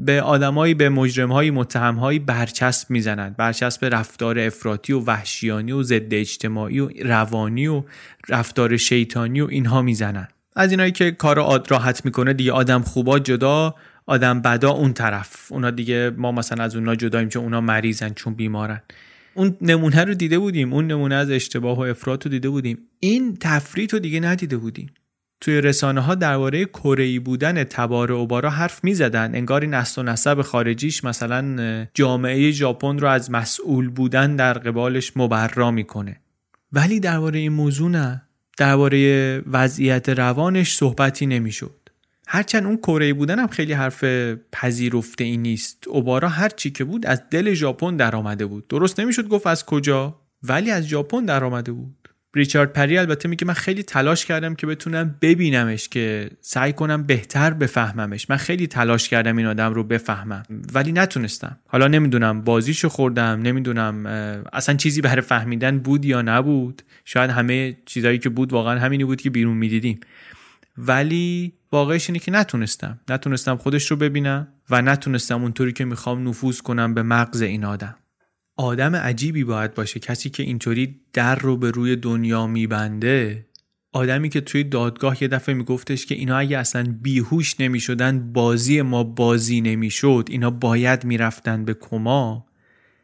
به آدمایی، به مجرم‌های، متهم‌های برچسب میزنند، برچسب رفتار افراطی و وحشیانی و ضد اجتماعی و روانی و رفتار شیطانی و اینها میزنند. از اینایی که کارو راحت میکنه دیگه، آدم خوبا جدا، آدم بدا اون طرف، اونا دیگه ما مثلا از اونا جداییم چون اونا مریضن، چون بیمارن. اون نمونه رو دیده بودیم، اون نمونه از اشتباه و افراط رو دیده بودیم. این تفریط رو دیگه ندیده بودیم. توی رسانه‌ها درباره کره‌ای بودن تبار اوبارا حرف می‌زدن، انگار این اصل و نسب خارجیش مثلا جامعه ژاپن رو از مسئول بودن در قبالش مبرا می‌کنه. ولی درباره این موضوع نه، درباره وضعیت روانش صحبتی نمی‌شد. هرچند اون کره‌ای بودن هم خیلی حرف پذیرفته‌ای نیست. اوبارا هر چی که بود از دل ژاپن درآمده بود. درست نمیشد گفت از کجا، ولی از ژاپن درآمده بود. ریچارد پری البته میگه من خیلی تلاش کردم که بتونم ببینمش، که سعی کنم بهتر بفهممش. من خیلی تلاش کردم این آدم رو بفهمم ولی نتونستم. حالا نمیدونم بازیشو خوردم، نمیدونم اصلا چیزی برای فهمیدن بود یا نبود. شاید همه چیزایی که بود واقعا همینی بود که بیرون میدیدیم. ولی واقعش اینه که نتونستم خودش رو ببینم و نتونستم اونطوری که میخوام نفوذ کنم به مغز این آدم. آدم عجیبی باید باشه کسی که اینطوری در رو به روی دنیا میبنده. آدمی که توی دادگاه یه دفعه میگفتش که اینا اگه اصلا بیهوش نمیشدن بازی ما بازی نمیشد، اینا باید میرفتن به کما.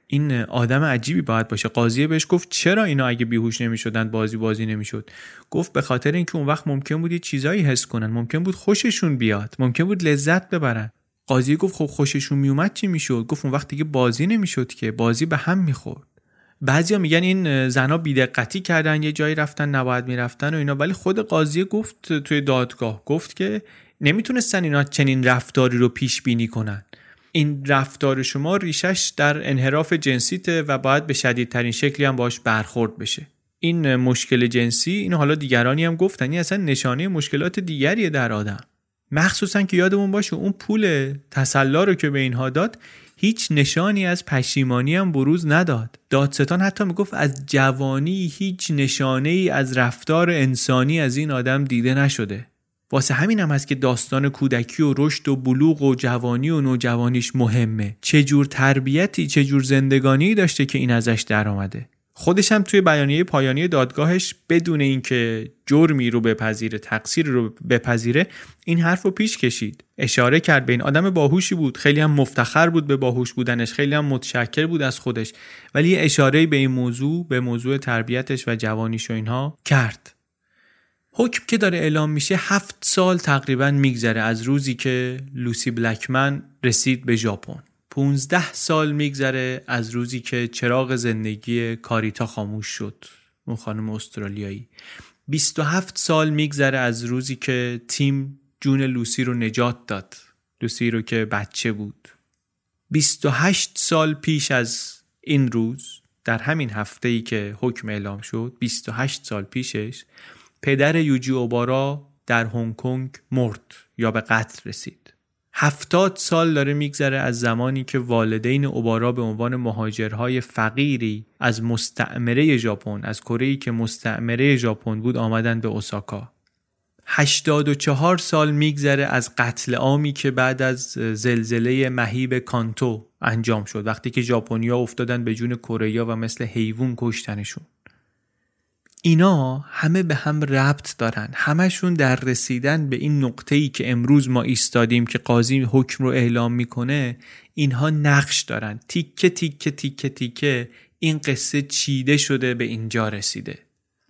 این آدم عجیبی باید باشه. قاضی بهش گفت چرا اینا اگه بیهوش نمیشدن بازی نمیشد؟ گفت به خاطر اینکه اون وقت ممکن بود یه چیزایی حس کنن، ممکن بود خوششون بیاد، ممکن بود لذت ببرن. قاضی گفت خب خوششون میومد چی میشد؟ گفت اون وقت دیگه بازی نمیشد، که بازی به هم میخورد. بعضیا میگن این زنا بی‌دقتی کردن، یه جایی رفتن نباید میرفتن و اینا، ولی خود قاضی گفت توی دادگاه گفت که نمیتونستن اینا چنین رفتاری رو پیش بینی کنن. این رفتار شما ریشش در انحراف جنسیته و باید به شدیدترین شکلی هم باش برخورد بشه. این مشکل جنسی، اینو حالا دیگرانی هم گفتن، این اصلا نشانه مشکلات دیگریه در آدم. مخصوصا که یادمون باشه اون پول تسلا رو که به اینها داد هیچ نشانی از پشیمانی هم بروز نداد. دادستان حتی میگفت از جوانی هیچ نشانه ای از رفتار انسانی از این آدم دیده نشده. واسه همین هم هست که داستان کودکی و رشد و بلوغ و جوانی و نوجوانیش مهمه. چه جور تربیتی، چه جور زندگانی داشته که این ازش در آمده. خودش هم توی بیانیه پایانی دادگاهش بدون اینکه جرمی رو بپذیره، تقصیر رو بپذیره، این حرف رو پیش کشید. اشاره کرد به این آدم باهوشی بود، خیلی هم مفتخر بود به باهوش بودنش، خیلی هم متشکر بود از خودش، ولی یه اشاره به این موضوع، به موضوع تربیتش و جوانیش و اینها کرد. حکم که داره اعلام میشه 7 سال تقریبا میگذره از روزی که لوسی بلکمن رسید به ژاپن. 15 سال میگذره از روزی که چراغ زندگی کاریتا خاموش شد، اون خانم استرالیایی. 27 سال میگذره از روزی که تیم جون لوسی رو نجات داد، لوسی رو که بچه بود. 28 سال پیش از این روز، در همین هفته‌ای که حکم اعلام شد، 28 سال پیشش پدر یوجی اوبارا در هنگ کنگ مرد یا به قتل رسید. 70 سال داره میگذره از زمانی که والدین اوبارا به عنوان مهاجرهای فقیری از مستعمره ژاپن، از کره‌ای که مستعمره ژاپن بود، آمدن به اوساکا. 84 سال میگذره از قتل عامی که بعد از زلزله مهیب کانتو انجام شد، وقتی که ژاپنیا افتادن به جون کره‌یا و مثل حیوان کشتنشون. اینا همه به هم ربط دارن، همشون در رسیدن به این نقطه‌ای که امروز ما ایستادیم که قاضی حکم رو اعلام میکنه اینها نقش دارن. تیکه تیکه تیکه تیکه این قصه چیده شده به اینجا رسیده.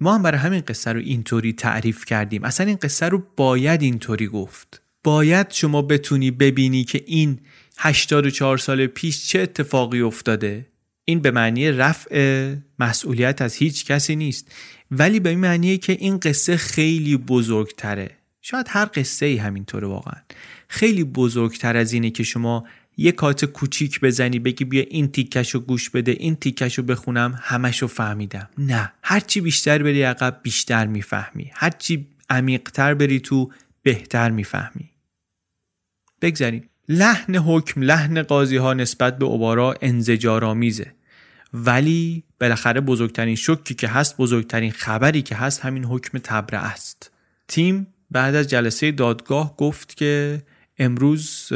ما هم برای همین قصه رو اینطوری تعریف کردیم. اصلا این قصه رو باید اینطوری گفت. باید شما بتونی ببینی که این 84 سال پیش چه اتفاقی افتاده. این به معنی رفع مسئولیت از هیچ کسی نیست، ولی به این معنیه که این قصه خیلی بزرگتره. شاید هر قصه ای همینطوره، واقعا خیلی بزرگتر از اینه که شما یه کات کوچیک بزنی بگی بیا این تیکشو گوش بده، این تیکشو بخونم، همشو فهمیدم. نه، هرچی بیشتر بری عقب بیشتر میفهمی، هرچی عمیق‌تر بری تو بهتر میفهمی. بگذاریم لحن حکم، لحن قاضی ها نسبت به اوبارا انزجارآمیزه، ولی بالاخره بزرگترین شوکی که هست، بزرگترین خبری که هست، همین حکم تبرئه است. تیم بعد از جلسه دادگاه گفت که امروز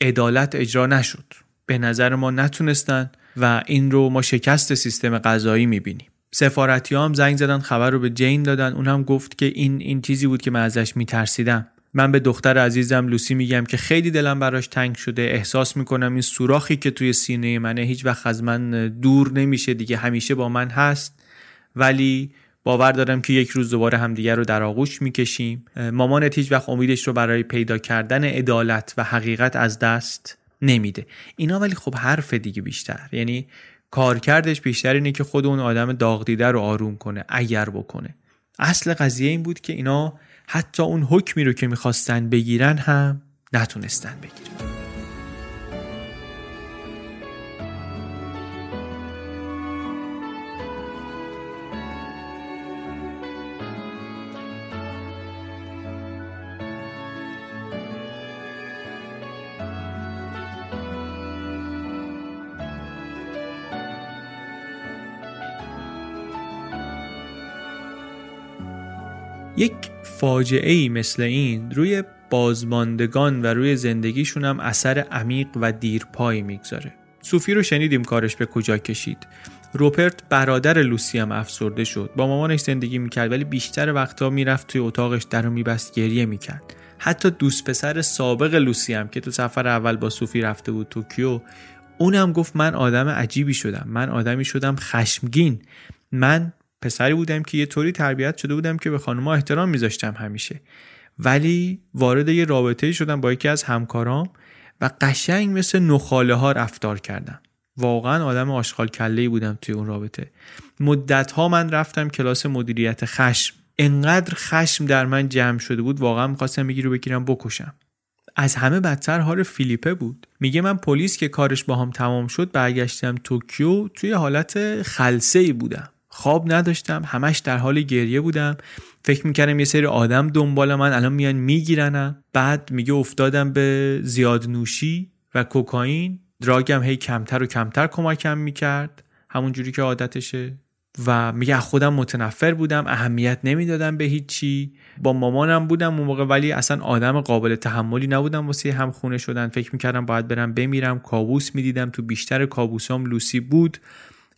عدالت اجرا نشد، به نظر ما نتونستن و این رو ما شکست سیستم قضایی میبینیم. سفارتی‌ها هم زنگ زدن، خبر رو به جین دادن، اون هم گفت که این چیزی بود که من ازش میترسیدم. من به دختر عزیزم لوسی میگم که خیلی دلم براش تنگ شده، احساس میکنم این سوراخی که توی سینه منه هیچ وقت از من دور نمیشه دیگه، همیشه با من هست، ولی باور دارم که یک روز دوباره همدیگر رو در آغوش میکشیم. مامانت هیچ وقت امیدش رو برای پیدا کردن عدالت و حقیقت از دست نمیده. اینا ولی خب حرف دیگه بیشتر، یعنی کارکردش بیشتر اینه که خود اون آدم داغ دیده رو آروم کنه، اگر بکنه. اصل قضیه این بود که اینا حتی اون حکمی رو که میخواستن بگیرن هم نتونستن بگیرن. یک فاجعه‌ای مثل این روی بازماندگان و روی زندگیشون هم اثر عمیق و دیرپایی میگذاره. سوفی رو شنیدیم کارش به کجا کشید. روپرت برادر لوسی هم افسرده شد. با مامانش زندگی میکرد، ولی بیشتر وقتا میرفت توی اتاقش درو میبست، گریه میکرد. حتی دوست پسر سابق لوسی هم که تو سفر اول با سوفی رفته بود توکیو، اونم گفت من آدم عجیبی شدم، من آدمی شدم خشمگین، من پسری بودم که یه طوری تربیت شده بودم که به خانم‌ها احترام میذاشتم همیشه، ولی وارد یه رابطه‌ای شدم با یکی از همکارام و قشنگ مثل نخاله ها رفتار کردم. واقعا آدم آشغال کله‌ای بودم توی اون رابطه. مدت‌ها من رفتم کلاس مدیریت خشم، انقدر خشم در من جمع شده بود واقعا می‌خواستم یکی رو بگیرم بکشم. از همه بدتر حال فیلیپه بود. میگه من پلیس که کارش باهام تمام شد برگشتم توکیو، توی حالت خلسه‌ای بودم. خواب نداشتم، همش در حال گریه بودم، فکر میکردم یه سری آدم دنبال من الان میان میگیرنم. بعد میگه افتادم به زیاد نوشی و کوکائین، دراگم هی کمتر و کمتر کمکم میکرد همون جوری که عادتشه، و میگه خودم متنفر بودم، اهمیت نمیدادم به هیچ چی، با مامانم بودم اون موقع ولی اصلا آدم قابل تحملی نبودم واسه هم خونه شدن، فکر میکردم باید برم بمیرم، کابوس میدیدم، تو بیشتر کابوسام لوسی بود،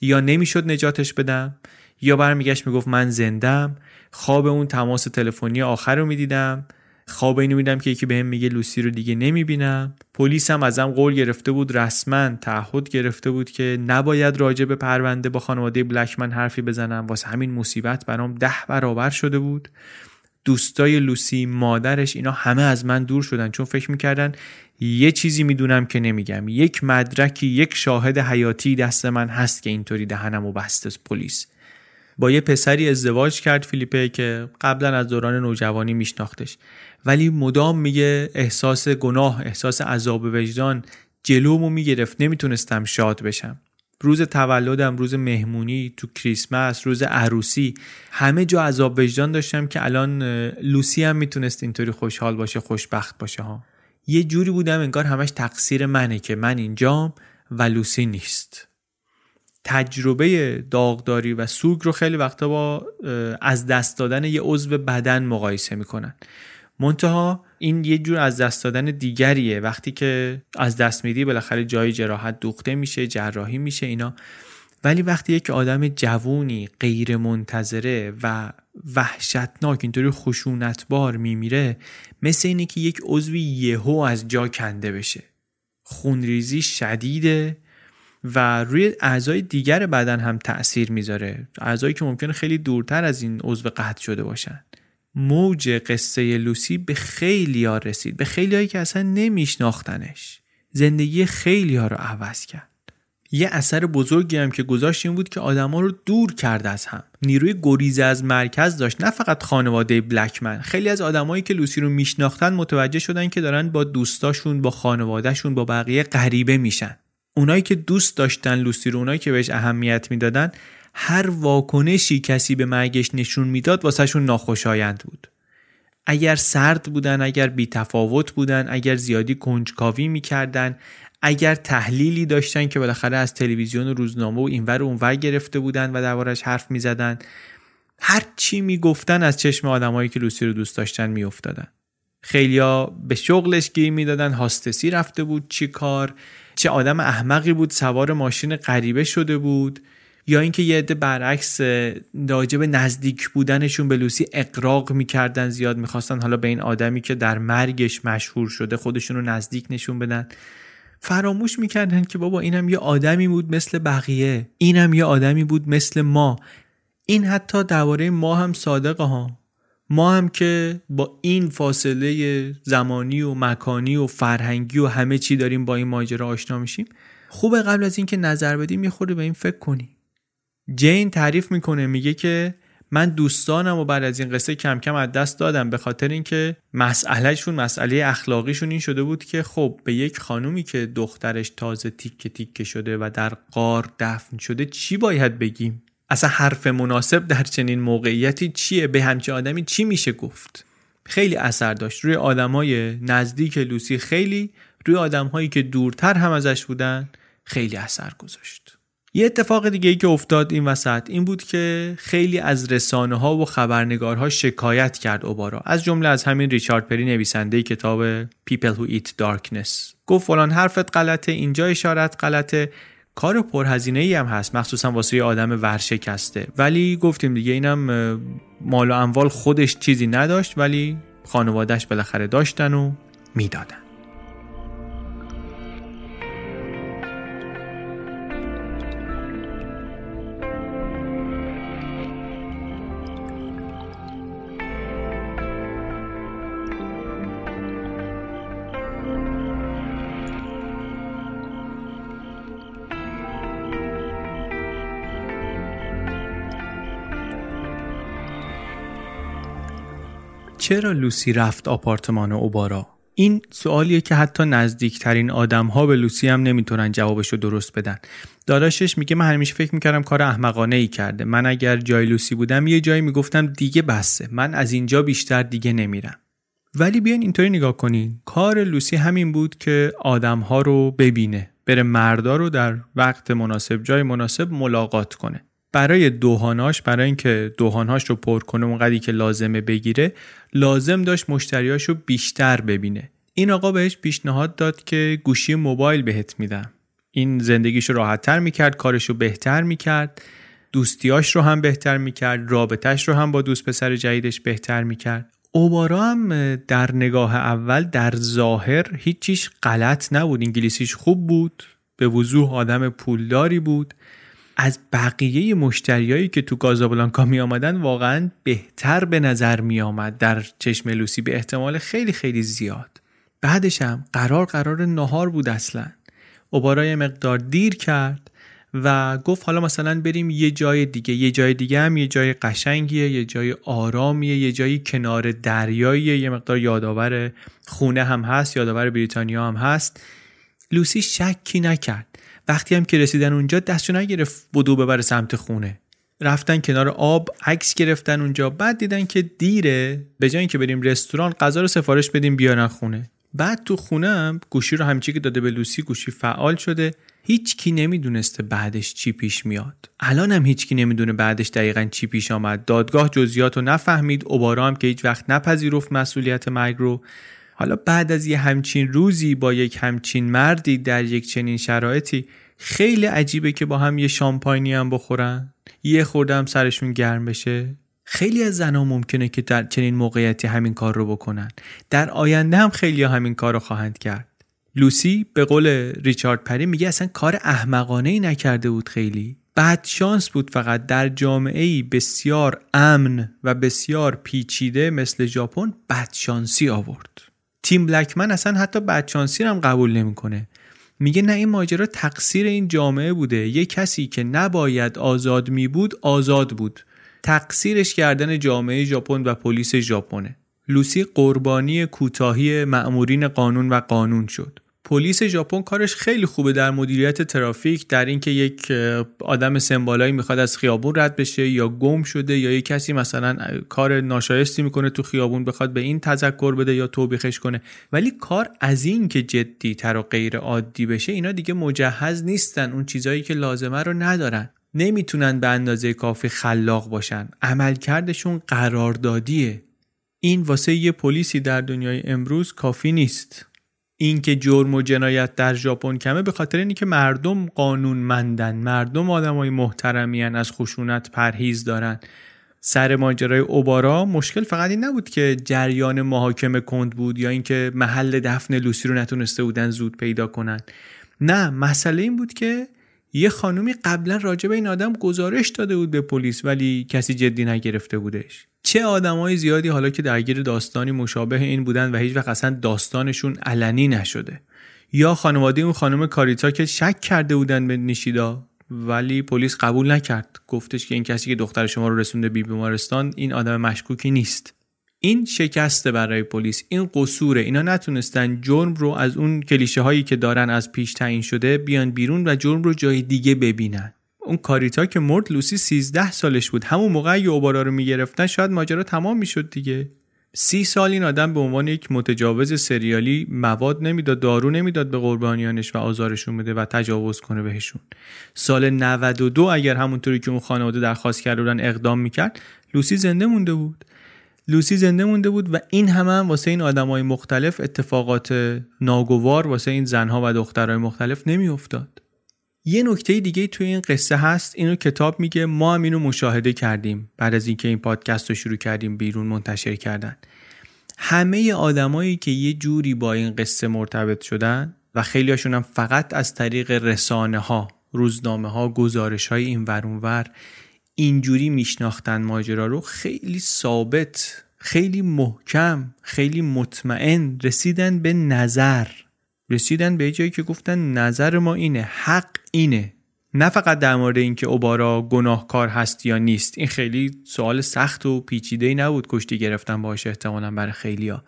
یا نمیشد نجاتش بدم یا برمیگشت میگفت من زندم. خواب اون تماس تلفنی آخر رو میدیدم، خواب اینو میدم که یکی بهم میگه لوسی رو دیگه نمیبینم. پلیس هم ازم قول گرفته بود، رسما تعهد گرفته بود که نباید راجع به پرونده با خانواده بلکمن حرفی بزنم، واسه همین مصیبت برام 10 برابر شده بود. دوستای لوسی، مادرش، اینا همه از من دور شدن چون فکر میکردن یه چیزی میدونم که نمیگم، یک مدرکی، یک شاهد حیاتی دست من هست که اینطوری دهنمو بسته. پلیس با یه پسری ازدواج کرد فیلیپه که قبلا از دوران نوجوانی میشناختش، ولی مدام میگه احساس گناه، احساس عذاب وجدان جلومو میگرفت، نمیتونستم شاد بشم. روز تولدم، روز مهمونی، تو کریسمس، روز عروسی، همه جا عذاب وجدان داشتم که الان لوسی هم میتونست اینطوری خوشحال باشه، خوشبخت باشه ها. یه جوری بودم انگار همش تقصیر منه که من اینجام و لوسی نیست. تجربه داغداری و سوگ رو خیلی وقتا با از دست دادن یه عضو بدن مقایسه میکنن، منتها این یه جور از دست دادن دیگریه. وقتی که از دست میدی بالاخره جای جراحت دوخته میشه، جراحی میشه اینا، ولی وقتی یک آدم جوونی غیر منتظره و وحشتناک اینطوری خشونتبار میمیره، مثل اینه که یک عضوی یهو از جا کنده بشه. خونریزی شدیده و روی اعضای دیگر بدن هم تأثیر میذاره، اعضایی که ممکنه خیلی دورتر از این عضو قطع شده باشن. موج قصه لوسی به خیلی‌ها رسید، به خیلی‌هایی که اصلا نمیشناختنش، زندگی خیلی‌ها رو عوض کرد. یه اثر بزرگی هم که گذاشت این بود که آدما رو دور کرد از هم، نیروی گریز از مرکز داشت، نه فقط خانواده بلکمن. خیلی از آدمایی که لوسی رو میشناختن متوجه شدن که دارن با دوستاشون، با خانوادهشون، با بقیه غریبه میشن. اونایی که دوست داشتن لوسی رو، اونایی که بهش اهمیت میدادن، هر واکنشی کسی به مرگش نشون میداد واسه شون ناخوشایند بود. اگر سرد بودن، اگر بی‌تفاوت بودن، اگر زیادی کنجکاوی میکردن، اگر تحلیلی داشتن که بالاخره از تلویزیون و روزنامه و اینور و اونور گرفته بودن و دربارش حرف میزدن، هر چی میگفتن از چشم آدمایی که لوسی رو دوست داشتن میافتادن. خیلیا به شغلش گیر میدادن، هاستسی رفته بود چی کار، چه آدم احمقی بود سوار ماشین غریبه شده بود، یا اینکه یه عده برعکس راجع به نزدیک بودنشون به لوسی اقراق میکردن، زیاد میخواستن حالا به این آدمی که در مرگش مشهور شده خودشون رو نزدیک نشون بدن. فراموش میکردن که بابا اینم یه آدمی بود مثل بقیه، اینم یه آدمی بود مثل ما، این حتی درباره ما هم صادقه ها، ما هم که با این فاصله زمانی و مکانی و فرهنگی و همه چی داریم با این ماجرا آشنا میشیم. خوبه قبل از این که نظر بدیم یه خورده به این فکر کنی. جین تعریف میکنه، میگه که من دوستانم و بعد از این قصه کم کم از دست دادم، به خاطر اینکه مسئله اخلاقیشون این شده بود که خب به یک خانومی که دخترش تازه تیکه تیکه شده و در غار دفن شده چی باید بگیم؟ اصلا حرف مناسب در چنین موقعیتی چیه؟ به همچین آدمی چی میشه گفت؟ خیلی اثر داشت روی آدمای نزدیک لوسی، خیلی روی آدمهایی که دورتر هم ازش بودن خیلی اثر گذاشت. یه اتفاق دیگه ای که افتاد این وسط این بود که خیلی از رسانه ها و خبرنگارها شکایت کرد اوبارا، از جمله از همین ریچارد پری، نویسنده کتاب People Who Eat Darkness. گفت فلان حرفت غلطه، اینجا اشارت غلطه، کار پرهزینه‌ای هم هست مخصوصا واسه آدم ورشکسته، ولی گفتیم دیگه اینم مال و اموال خودش چیزی نداشت ولی خانواده‌اش بالاخره داشتن و میدادن. چرا لوسی رفت آپارتمان اوبارا؟ این سوالیه که حتی نزدیکترین آدم‌ها به لوسی هم نمیتونن جوابشو درست بدن. داداشش میگه من همیشه فکر میکردم کار احمقانه‌ای کرده. من اگر جای لوسی بودم یه جایی میگفتم دیگه بسه. من از اینجا بیشتر دیگه نمیرم. ولی بیاین اینطوری نگاه کنین. کار لوسی همین بود که آدم‌ها رو ببینه. بره مردا رو در وقت مناسب جای مناسب ملاقات کنه. برای دوهاناش، برای اینکه دوهانهاش رو پر کنه اونقدری که لازمه بگیره، لازم داشت مشتریاش رو بیشتر ببینه. این آقا بهش پیشنهاد داد که گوشی موبایل بهت میدم. این زندگیش رو راحت‌تر میکرد، کارش رو بهتر میکرد، دوستیاش رو هم بهتر میکرد، رابطه‌اش رو هم با دوست پسر جدیدش بهتر میکرد. اوبارا هم در نگاه اول در ظاهر هیچیش غلط نبود، انگلیسیش خوب بود، به وضوح آدم پولداری بود. از بقیه مشتریایی که تو کازابلانکا می آمدن واقعا بهتر به نظر می آمد در چشم لوسی، به احتمال خیلی خیلی زیاد. بعدش هم قرار نهار بود اصلا. اوبارا یه مقدار دیر کرد و گفت حالا مثلا بریم یه جای دیگه. یه جای دیگه هم یه جای قشنگیه، یه جای آرامیه، یه جایی کنار دریاییه، یه مقدار یادآور خونه هم هست، یادآور بریتانیا هم هست. لوسی شکی نکرد. وقتی هم که رسیدن اونجا دستشو نگرفت بدو ببره سمت خونه. رفتن کنار آب، عکس گرفتن اونجا. بعد دیدن که دیره، به جای اینکه بریم رستوران غذا رو سفارش بدیم بیارن خونه. بعد تو خونه هم گوشی رو همچی که داده به لوسی گوشی فعال شده. هیچ کی نمیدونسته بعدش چی پیش میاد. الان هم هیچ کی نمیدونه بعدش دقیقاً چی پیش آمد. دادگاه جزئیات رو نفهمید، اوبارا هم که هیچ وقت نپذیرفت مسئولیت مرگ رو. حالا بعد از یه همچین روزی با یک همچین مردی در یک چنین شرایطی خیلی عجیبه که با هم یه شامپاینی هم بخورن، یه خورده هم سرشون گرم بشه. خیلی از زن‌ها ممکنه که در چنین موقعیتی همین کار رو بکنن. در آینده هم خیلی همین کار رو خواهند کرد. لوسی به قول ریچارد پری میگه اصلا کار احمقانه‌ای نکرده بود، خیلی بد شانس بود. فقط در جامعه‌ای بسیار امن و بسیار پیچیده مثل ژاپن بد شانسی آورد. تیم بلکمن اصلا حتی بدشانسی رو هم قبول نمیکنه. میگه نه، این ماجرا تقصیر این جامعه بوده. یه کسی که نباید آزاد می بود آزاد بود. تقصیرش کردن جامعه ژاپن و پلیس ژاپنه. لوسی قربانی کوتاهی مأمورین قانون و قانون شد. پلیس ژاپن کارش خیلی خوبه در مدیریت ترافیک، در اینکه یک آدم سمبالایی میخواد از خیابون رد بشه یا گم شده یا یک کسی مثلا کار ناشایستی میکنه تو خیابون، بخواد به این تذکر بده یا توبیخش کنه. ولی کار از این که جدی تر و غیر عادی بشه، اینا دیگه مجهز نیستن، اون چیزایی که لازمه رو ندارن، نمیتونن به اندازه کافی خلاق باشن، عملکردشون قراردادیه. این واسه یه پلیسی در دنیای امروز کافی نیست. این که جرم و جنایت در ژاپن کمه به خاطر اینی که مردم قانونمندن، مردم آدمای محترمین، از خشونت پرهیز دارن. سر ماجرای اوبارا مشکل فقط این نبود که جریان محاکمه کند بود یا اینکه محل دفن لوسی رو نتونسته بودن زود پیدا کنن. نه، مسئله این بود که یه خانومی قبلا راجع به این آدم گزارش داده بود به پلیس ولی کسی جدی نگرفته بودش. چه آدمای زیادی حالا که درگیر داستانی مشابه این بودن و هیچ وقت اصلا داستانشون علنی نشده. یا خانواده اون خانم کاریتا که شک کرده بودن به نیشیدا ولی پلیس قبول نکرد، گفتش که این کسی که دختر شما رو رسونده بیمارستان این آدم مشکوکی نیست. این شکسته برای پلیس، این قصوره. اینا نتونستن جرم رو از اون کلیشه هایی که دارن از پیش تعیین شده بیان بیرون و جرم رو جای دیگه ببینن. اون کاریتا که مرد لوسی 13 سالش بود. همون موقع اگه اوبارا رو میگرفتن شاید ماجرا تمام میشد دیگه. 30 سال این آدم به عنوان یک متجاوز سریالی مواد نمیداد، دارو نمیداد به قربانیانش و آزارشون بده و تجاوز کنه بهشون. سال 92 اگر همونطوری که اون خانواده درخواست کرده بودن اقدام میکرد، لوسی زنده مونده بود و این هم واسه این آدمای مختلف اتفاقات ناگوار واسه این زنها و دخترای مختلف نمیافتاد. یه نکته دیگه توی این قصه هست، اینو کتاب میگه، ما هم اینو مشاهده کردیم بعد از اینکه این پادکست رو شروع کردیم بیرون منتشر کردن. همه آدمایی که یه جوری با این قصه مرتبط شدن و خیلی هاشون هم فقط از طریق رسانه ها، روزنامه ها، گزارش های این ور اون ور اینجوری میشناختن ماجرا رو، خیلی ثابت، خیلی محکم، خیلی مطمئن رسیدن به نظر. رسیدن به جایی که گفتن نظر ما اینه، حق اینه. نه فقط در مورد اینکه اوبارا گناهکار هست یا نیست، این خیلی سوال سخت و پیچیده‌ای نبود، کشتی گرفتن باهاش احتمالاً برای خیلی‌ها،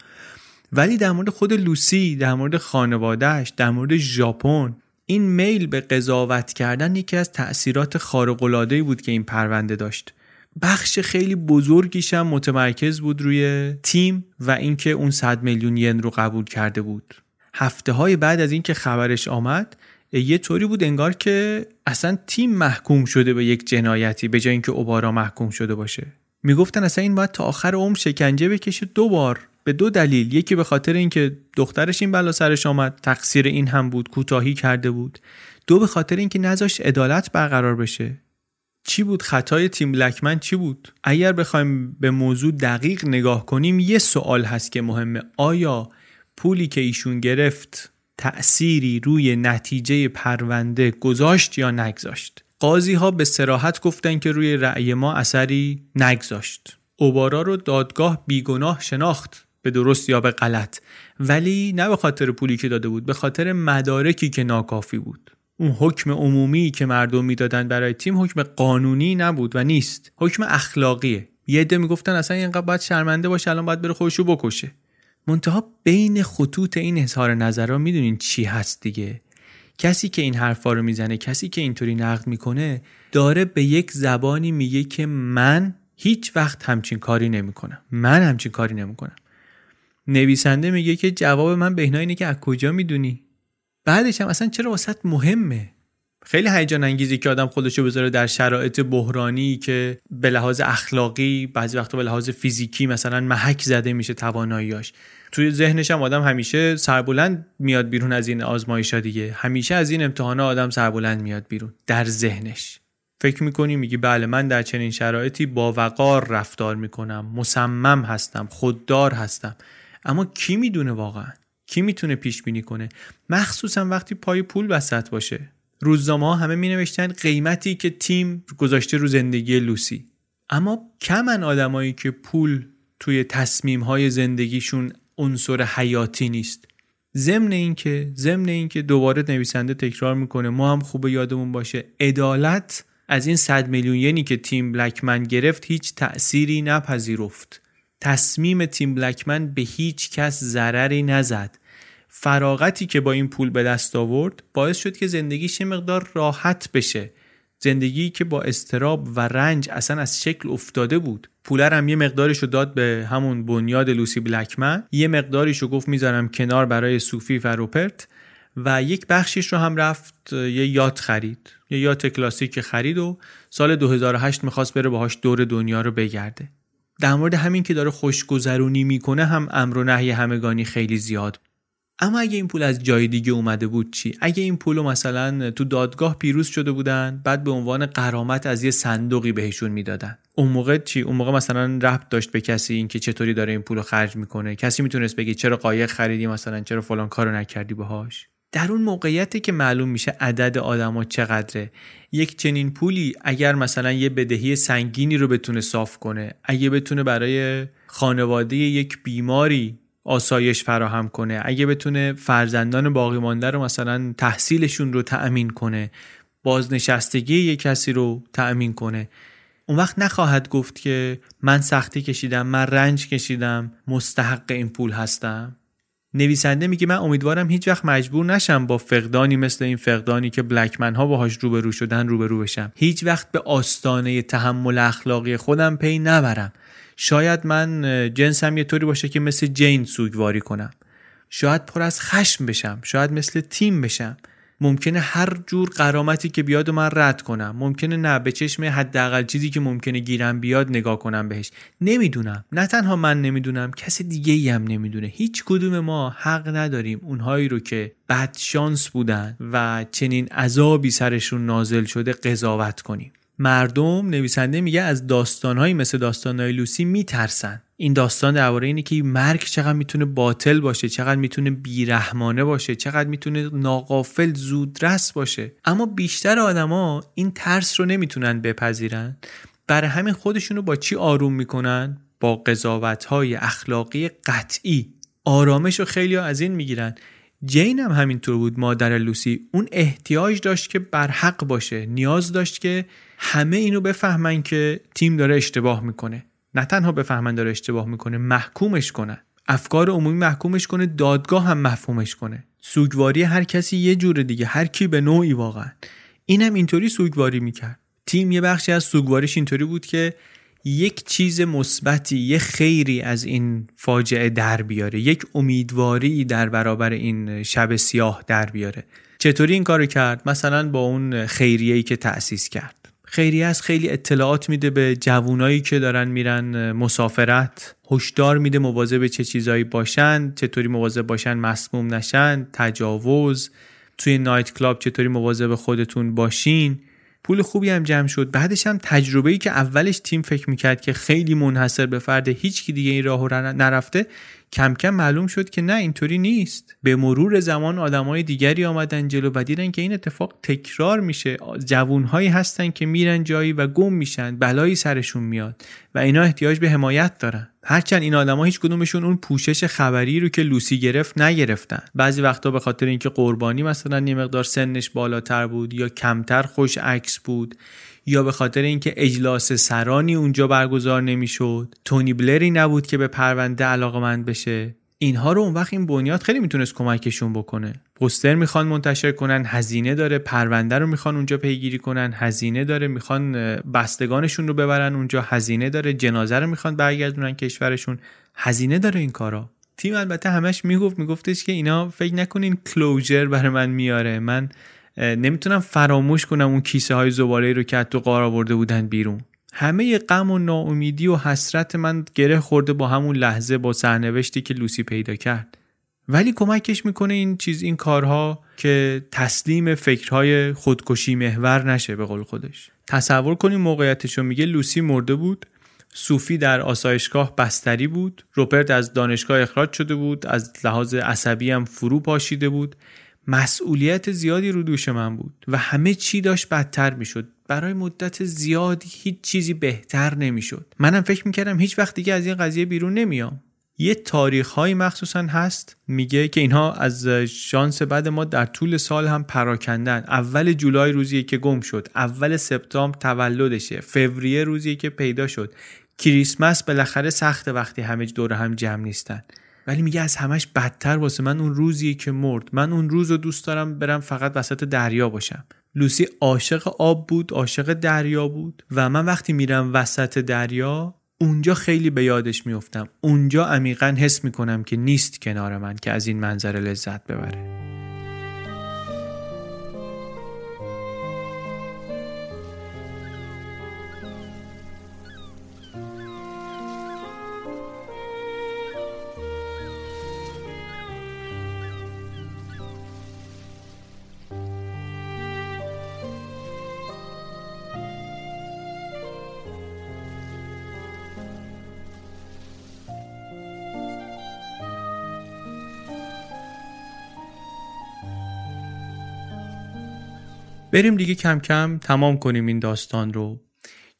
ولی در مورد خود لوسی، در مورد خانوادهش، در مورد ژاپن، این میل به قضاوت کردن یکی از تأثیرات خارق‌العاده‌ای بود که این پرونده داشت. بخش خیلی بزرگیش هم متمرکز بود روی تیم و اینکه اون 100 میلیون ین رو قبول کرده بود. هفته‌های بعد از اینکه خبرش آمد، یه طوری بود انگار که اصلا تیم محکوم شده به یک جنایتی به جای اینکه اوبارا محکوم شده باشه. میگفتن اصلا این باید تا آخر عمر شکنجه بکشه، دو بار، به دو دلیل. یکی به خاطر اینکه دخترش این بلا سرش آمد، تقصیر این هم بود، کوتاهی کرده بود. دو، به خاطر اینکه نذاشت عدالت برقرار بشه. چی بود خطای تیم بلکمن؟ چی بود؟ اگر بخوایم به موضوع دقیق نگاه کنیم، یه سوال هست که مهمه: آیا پولی که ایشون گرفت تأثیری روی نتیجه پرونده گذاشت یا نگذاشت؟ قاضی ها به صراحت گفتن که روی رأی ما اثری نگذاشت. اوبارا رو دادگاه بیگناه شناخت، به درست یا به غلط، ولی نه به خاطر پولی که داده بود، به خاطر مدارکی که ناکافی بود. اون حکم عمومی که مردم میدادن برای تیم حکم قانونی نبود و نیست، حکم اخلاقیه. یه عده میگفتن اصلا اینقدر باید شرمنده باشه، الان باید بره خودشو بکشه. منتها بین خطوط این اظهار نظرها میدونین چی هست دیگه؟ کسی که این حرفا رو میزنه، کسی که اینطوری نقد میکنه، داره به یک زبانی میگه که من هیچ وقت همچین کاری نمیکنم، من همچین کاری نمیکنم. نویسنده میگه که جواب من به اینا اینه که از کجا میدونی؟ بعدش هم اصلا چرا واسط مهمه؟ خیلی هیجان انگیزی که آدم خودشو بذاره در شرایط بحرانی که به لحاظ اخلاقی، بعضی وقتا به لحاظ فیزیکی مثلا محک زده میشه تواناییاش. توی ذهنش هم آدم همیشه سربلند میاد بیرون از این آزمایشا دیگه، همیشه از این امتحانا آدم سربلند میاد بیرون در ذهنش. فکر میکنی میگی بله من در چنین شرایطی با وقار رفتار میکنم، مصمم هستم، خوددار هستم. اما کی میدونه واقعا؟ کی میتونه پیش بینی کنه؟ مخصوصا وقتی پای پول وسط باشه. روزنامه‌ها همه مینوشتن قیمتی که تیم گذاشته رو زندگی لوسی، اما کمن آدمایی که پول توی تصمیم‌های زندگیشون عنصر حیاتی نیست. ضمن اینکه دوباره نویسنده تکرار میکنه، ما هم خوب یادمون باشه عدالت از این 100 میلیون ینی که تیم بلکمن گرفت هیچ تأثیری نپذیرفت. تصمیم تیم بلکمن به هیچ کس ضرری نزد. فراغتی که با این پول به دست آورد باعث شد که زندگیش یه مقدار راحت بشه، زندگی که با استراب و رنج اصلا از شکل افتاده بود. پولر هم یه مقدارشو داد به همون بنیاد لوسی بلکمن، یه مقدارشو گفت میذارم کنار برای سوفی و روپرت، و یک بخشش رو هم رفت یه یات خرید، یه یات کلاسیک خرید و سال 2008 میخواست بره باهاش دور دنیا رو بگرده. در مورد همین که داره خوشگذرونی میکنه هم امر و نهی همگانی خیلی زیاد. اما اگه این پول از جای دیگه اومده بود چی؟ اگه این پولو مثلا تو دادگاه پیروز شده بودن، بعد به عنوان غرامت از یه صندوقی بهشون میدادن، اون موقع چی؟ اون موقع مثلا ربط داشت به کسی اینکه چطوری داره این پولو خرج میکنه؟ کسی میتونست بگه چرا قایق خریدی، مثلا چرا فلان کارو نکردی باهاش؟ در اون موقعیتی که معلوم میشه عدد آدما چقدره، یک چنین پولی اگر مثلا یه بدهی سنگینی رو بتونه صاف کنه، اگه بتونه برای خانواده یک بیماری آسایش فراهم کنه، اگه بتونه فرزندان باقی مانده رو مثلا تحصیلشون رو تأمین کنه، بازنشستگی یک کسی رو تأمین کنه، اون وقت نخواهد گفت که من سختی کشیدم، من رنج کشیدم، مستحق این پول هستم. نویسنده میگه من امیدوارم هیچ وقت مجبور نشم با فقدانی مثل این فقدانی که بلکمن ها باهاش روبرو شدن روبرو بشم. هیچ وقت به آستانه تحمل اخلاقی خودم پی نبرم. شاید من جنسم یه طوری باشه که مثل جین سوگواری کنم. شاید پر از خشم بشم، شاید مثل تیم بشم. ممکنه هر جور غرامتی که بیاد و من رد کنم، ممکنه نه به چشم حداقل چیزی که ممکنه گیرم بیاد نگاه کنم بهش. نمیدونم. نه تنها من نمیدونم، کسی دیگه ای هم نمیدونه. هیچ کدوم ما حق نداریم اونهایی رو که بد شانس بودن و چنین عذابی سرشون نازل شده قضاوت کنیم. مردم، نویسنده میگه، از داستانهایی مثل داستانهای لوسی میترسن. این داستان درباره اینه که مرگ چقدر میتونه باطل باشه، چقدر میتونه بیرحمانه باشه، چقدر میتونه ناغافل زودرس باشه. اما بیشتر آدما این ترس رو نمیتونن بپذیرن. برای همین خودشونو با چی آروم میکنن؟ با قضاوت‌های اخلاقی قطعی. آرامشو خیلی‌ها از این میگیرن. جین هم همینطور بود، مادر لوسی. اون احتیاج داشت که برحق باشه، نیاز داشت که همه اینو بفهمن که تیم داره اشتباه میکنه. نه تنها بفهمن داره اشتباه میکنه، محکومش کنن. افکار عمومی محکومش کنه، دادگاه هم مفهومش کنه. سوگواری هر کسی یه جور دیگه، هر کی به نوعی واقعا. اینم اینطوری سوگواری میکرد. تیم یه بخشی از سوگواریش اینطوری بود که یک چیز مثبتی، یه خیری از این فاجعه در بیاره، یک امیدواری در برابر این شب سیاه در بیاره. چطوری این کارو کرد؟ مثلا با اون خیریه‌ای که تأسیس کرد. خیریه از خیلی اطلاعات میده به جوانایی که دارن میرن مسافرت، هشدار میده مواظب چه چیزایی باشن، چطوری مواظب باشن مسموم نشن، تجاوز، توی نایت کلاب چطوری مواظب خودتون باشین. پول خوبی هم جمع شد. بعدش هم تجربه‌ای که اولش تیم فکر میکرد که خیلی منحصر به فرد، هیچ کی دیگه این راهو نرفته، کم کم معلوم شد که نه اینطوری نیست. به مرور زمان آدمای دیگری آمدن جلو و دیدن که این اتفاق تکرار میشه. جوانهایی هستن که میرن جایی و گم میشن، بلایی سرشون میاد و اینا احتیاج به حمایت دارن. هرچند این آدما هیچ کدومشون اون پوشش خبری رو که لوسی گرفت نگرفتن. بعضی وقتا به خاطر اینکه قربانی مثلا یه مقدار سنش بالاتر بود یا کمتر خوش عکس بود، یا به خاطر اینکه اجلاس سرانی اونجا برگزار نمیشد، تونی بلری نبود که به پرونده علاقه‌مند بشه، اینها رو اون وقت این بنیاد خیلی میتونست کمکشون بکنه. پوستر میخوان منتشر کنن، هزینه داره. پرونده رو میخوان اونجا پیگیری کنن، هزینه داره. میخوان بستگانشون رو ببرن اونجا، هزینه داره. جنازه رو میخوان برگردونن کشورشون، هزینه داره این کارا. تیم البته همش میگفتش که اینا فکر نکنین کلوزر برای من میاره، من نمیتونم فراموش کنم اون کیسه های زباله رو که تو غار آورده بودن بیرون. همه غم و ناامیدی و حسرت من گره خورده با همون لحظه، با سرنوشتی که لوسی پیدا کرد. ولی کمکش میکنه این کارها که تسلیم فکرهای خودکشی محور نشه. به قول خودش تصور کنیم موقعیتشو. میگه لوسی مرده بود، سوفی در آسایشگاه بستری بود، روپرت از دانشگاه اخراج شده بود، از لحاظ عصبی هم فرو پاشیده بود، مسئولیت زیادی رو دوش من بود و همه چی داشت بدتر میشد. برای مدت زیادی هیچ چیزی بهتر نمیشد. منم فکر میکردم هیچ وقت دیگه از این قضیه بیرون نمیام. یه تاریخ‌هایی مخصوصاً هست، میگه که اینها از شانس بعد ما در طول سال هم پراکندن. اول جولای روزیه که گم شد، اول سپتامبر تولدشه، فوریه روزیه که پیدا شد، کریسمس بالاخره سخت وقتی همه دور هم جمع نیستن. ولی میگه از همش بدتر واسه من اون روزیه که مرد. من اون روز رو دوست دارم برم فقط وسط دریا باشم. لوسی عاشق آب بود، عاشق دریا بود و من وقتی میرم وسط دریا اونجا خیلی به یادش میافتم. اونجا عمیقاً حس میکنم که نیست کنار من که از این منظره لذت ببره. بریم دیگه کم کم تمام کنیم این داستان رو.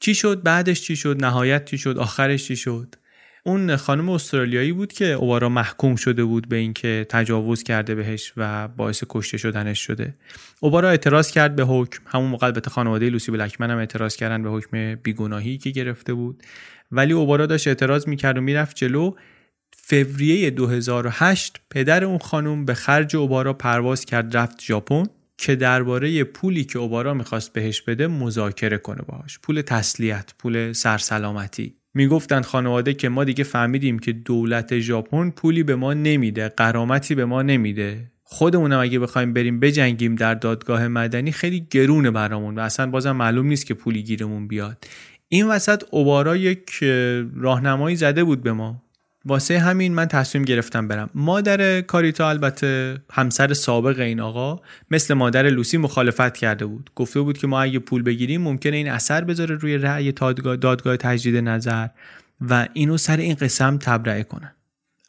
چی شد؟ بعدش چی شد؟ نهایت چی شد؟ آخرش چی شد؟ اون خانم استرالیایی بود که اوارا محکوم شده بود به اینکه تجاوز کرده بهش و باعث کشته شدنش شده. اوارا اعتراض کرد به حکم. همون موقع البته خانواده لوسی بلکمن هم اعتراض کردن به حکم بیگناهی که گرفته بود. ولی اوارا داشت اعتراض می‌کرد و میرفت جلو. فوریه 2008 پدر اون خانم به خرج اوارا پرواز کرد رفت ژاپن که درباره پولی که اوبارا میخواست بهش بده مذاکره کنه باهاش. پول تسلیت، پول سرسلامتی. میگفتن خانواده که ما دیگه فهمیدیم که دولت ژاپن پولی به ما نمیده، غرامتی به ما نمیده، خودمونم اگه بخوایم بریم بجنگیم در دادگاه مدنی خیلی گرونه برامون و اصلا بازم معلوم نیست که پولی گیرمون بیاد. این وسط اوبارا یک راهنمایی زده بود به ما، واسه همین من تصمیم گرفتم برم. مادر کاریتا البته همسر سابق این آقا مثل مادر لوسی مخالفت کرده بود. گفته بود که ما اگه پول بگیریم ممکنه این اثر بذاره روی رأی دادگاه تجدید نظر و اینو سر این قسم تبرئه کنن.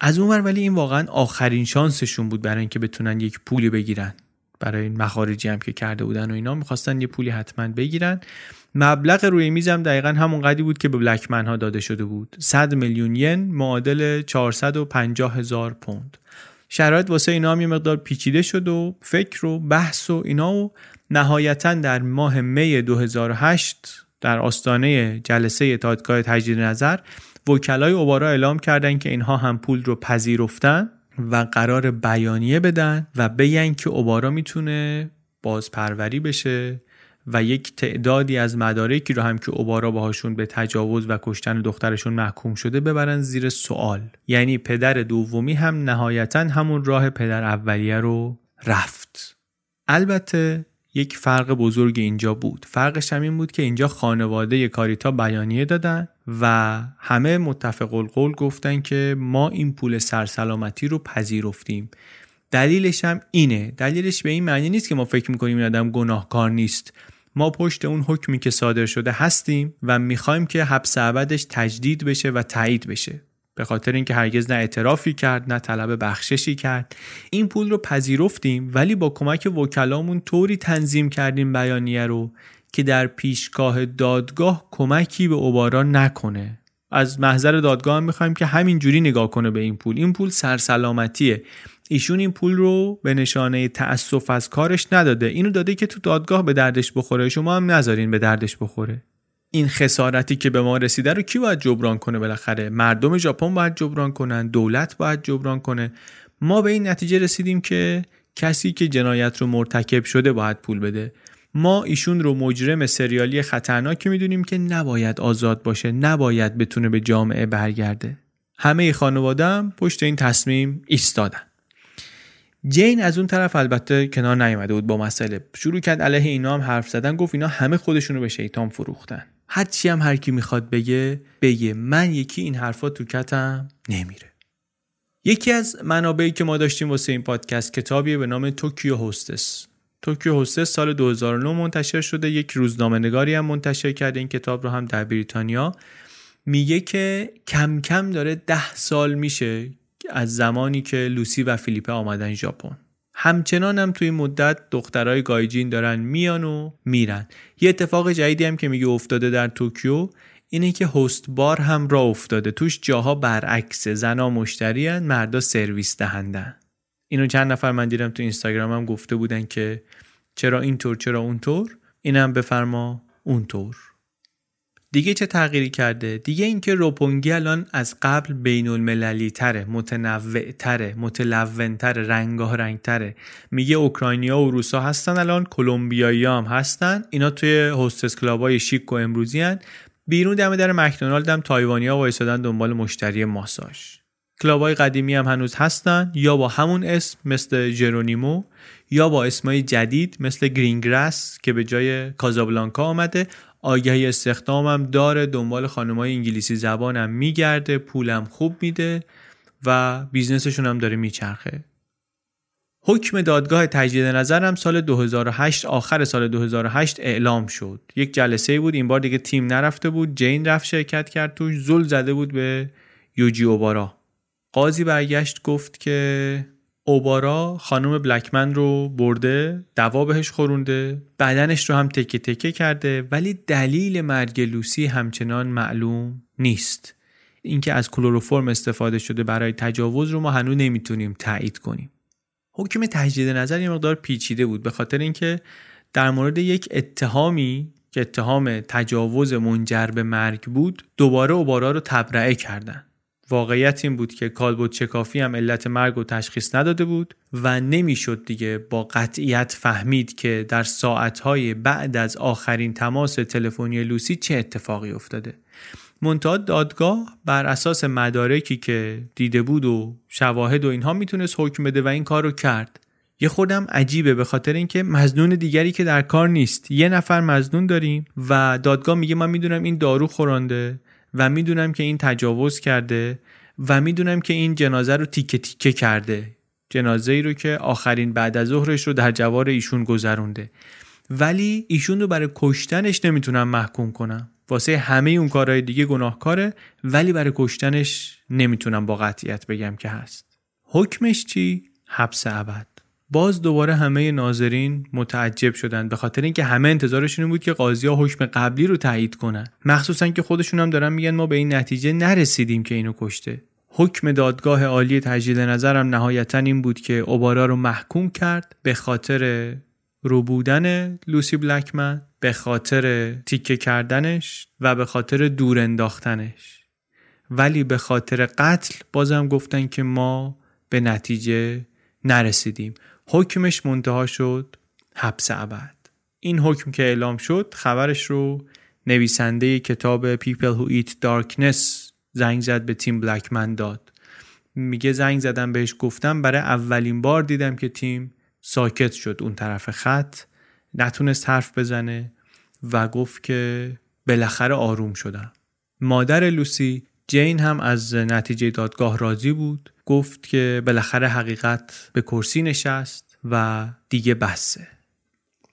از اون ور ولی این واقعا آخرین شانسشون بود برای اینکه بتونن یک پولی بگیرن. برای این مخارجی هم که کرده بودن و اینا می‌خواستن یه پولی حتما بگیرن. مبلغ روی میزم دقیقاً همون قدری بود که به بلکمن ها داده شده بود. 100 میلیون ین معادل 450,000 پوند. شرایط واسه اینا هم یه مقدار پیچیده شد و فکر و بحث و اینا و نهایتاً در ماه می 2008 در آستانه جلسه اتحادیه‌های تجدید نظر وکلای اوبارا اعلام کردند که اینها هم پول رو پذیرفتن و قرار بیانیه بدن و بگن که اوبارا میتونه بازپروری بشه و یک تعدادی از مدارکی رو هم که اوبارا باهاشون به تجاوز و کشتن دخترشون محکوم شده ببرن زیر سوال. یعنی پدر دومی هم نهایتاً همون راه پدر اولیه رو رفت. البته یک فرق بزرگ اینجا بود. فرقش هم این بود که اینجا خانواده کاریتا بیانیه دادن و همه متفق القول گفتن که ما این پول سرسلامتی رو پذیرفتیم. دلیلش هم اینه. دلیلش به این معنی نیست که ما فکر میکنیم این آدم گناهکار نیست. ما پشت اون حکمی که صادر شده هستیم و میخوایم که حبس ابدش تجدید بشه و تایید بشه. به خاطر اینکه هرگز نه اعترافی کرد نه طلب بخششی کرد. این پول رو پذیرفتیم ولی با کمک وکلامون طوری تنظیم کردیم بیانیه رو که در پیشگاه دادگاه کمکی به اوبارا نکنه. از محضر دادگاه هم میخوایم که همینجوری نگاه کنه به این پول. این پول سرسلامتیه. ایشون این پول رو به نشانه تأسف از کارش نداده. اینو داده که تو دادگاه به دردش بخوره. شما هم نذارین به دردش بخوره. این خسارتی که به ما رسیده رو کی باید جبران کنه بالاخره؟ مردم ژاپن باید جبران کنن، دولت باید جبران کنه. ما به این نتیجه رسیدیم که کسی که جنایت رو مرتکب شده باید پول بده. ما ایشون رو مجرم سریالی خطرناکی میدونیم که نباید آزاد باشه، نباید بتونه به جامعه برگرده. همه خانواده هم پشت این تصمیم ایستادن. جین از اون طرف البته کنار نیامده بود با مسئله. شروع کرد علیه اینا هم حرف زدن. گفت اینا همه خودشونو به شیطان فروختن. هرچی هم هر کی میخواد بگه. من یکی این حرفا تو کتم نمیره. یکی از منابعی که ما داشتیم واسه این پادکست کتابیه به نام توکیو هاستس. توکیو هاستس سال 2009 منتشر شده. یک روزنامه‌نگاری هم منتشر کرده این کتاب رو هم در بریتانیا. میگه که کم کم داره 10 سال میشه از زمانی که لوسی و فیلیپه آمدن ژاپن. همچنان هم توی مدت دخترای گایجین دارن میان و میرن. یه اتفاق جدیدی هم که میگه افتاده در توکیو اینه که هست بار هم راه افتاده. توش جاها برعکسه. زنا مشتری هن، مردا سرویس دهندن. اینو چند نفر من دیدم تو اینستاگرام هم گفته بودن که چرا اینطور چرا اونطور، اینم بفرما اونطور. دیگه چه تغییری کرده؟ دیگه اینکه روپونگی الان از قبل بین‌المللی تره، متنوع تره، متلون تره، رنگارنگ تره. میگه اوکراینیا و روسا هستن الان، کلمبیایی‌ها هم هستن. اینا توی هاستس کلابای شیک و امروزی هن. بیرون دم در مکدونالد هم تایوانی‌ها وایسادن دنبال مشتری ماساژ. کلابای قدیمی هم هنوز هستن، یا با همون اسم مثل ژرونیمو یا با اسمای جدید مثل گرینگراس که به جای کازابلانکا آمده. آگهی استخدامم داره، دنبال خانمای انگلیسی زبانم میگرده، پولم خوب میده و بیزنسشون هم داره میچرخه. حکم دادگاه تجدید نظرم سال 2008 آخر سال 2008 اعلام شد. یک جلسه بود، این بار دیگه تیم نرفته بود، جین رفت شرکت کرد توش. زل زده بود به یوجی اوبارا. قاضی برگشت گفت که اوبارا خانم بلکمن رو برده، دعوا بهش خورونده، بدنش رو هم تکه تکه کرده، ولی دلیل مرگ لوسی همچنان معلوم نیست. اینکه از کلروفرم استفاده شده برای تجاوز رو ما هنوز نمیتونیم تایید کنیم. حکم تجدید نظر یه مقدار پیچیده بود به خاطر اینکه در مورد یک اتهامی که اتهام تجاوز منجر به مرگ بود، دوباره اوبارا رو تبرئه کردن. واقعیت این بود که کالبدچه کافی هم علت مرگ رو تشخیص نداده بود و نمیشد دیگه با قطعیت فهمید که در ساعتهای بعد از آخرین تماس تلفنی لوسی چه اتفاقی افتاده. منتها دادگاه بر اساس مدارکی که دیده بود و شواهد و اینها میتونست حکم بده و این کار رو کرد. یه خودم عجیبه به خاطر اینکه مظنون دیگری که در کار نیست. یه نفر مظنون داریم و دادگاه میگه من میدونم این دارو خورانده و میدونم که این تجاوز کرده و میدونم که این جنازه رو تیکه تیکه کرده، جنازه ای رو که آخرین بعد از ظهرش رو در جوار ایشون گذرونده، ولی ایشون رو برای کشتنش نمیتونم محکوم کنم. واسه همه اون کارهای دیگه گناهکاره ولی برای کشتنش نمیتونم با قطعیت بگم که هست. حکمش چی؟ حبس ابد. باز دوباره همه ناظرین متعجب شدن به خاطر اینکه همه انتظارشون این بود که قاضی‌ها حکم قبلی رو تایید کنن، مخصوصا که خودشون هم دارن میگن ما به این نتیجه نرسیدیم که اینو کشته. حکم دادگاه عالی تجدید نظرم نهایتاً این بود که اوبارا رو محکوم کرد به خاطر رو بودن لوسی بلکمن به خاطر تیکه کردنش و به خاطر دور انداختنش، ولی به خاطر قتل بازم گفتن که ما به نتیجه نرسیدیم. حکمش منتهی شد حبس ابد. این حکم که اعلام شد، خبرش رو نویسنده کتاب People Who Eat Darkness زنگ زد به تیم بلکمن داد. میگه زنگ زدم بهش، گفتم برای اولین بار دیدم که تیم ساکت شد اون طرف خط، نتونست حرف بزنه و گفت که بالاخره آروم شدم. مادر لوسی جین هم از نتیجه دادگاه راضی بود، گفت که بالاخره حقیقت به کرسی نشست و دیگه بسه.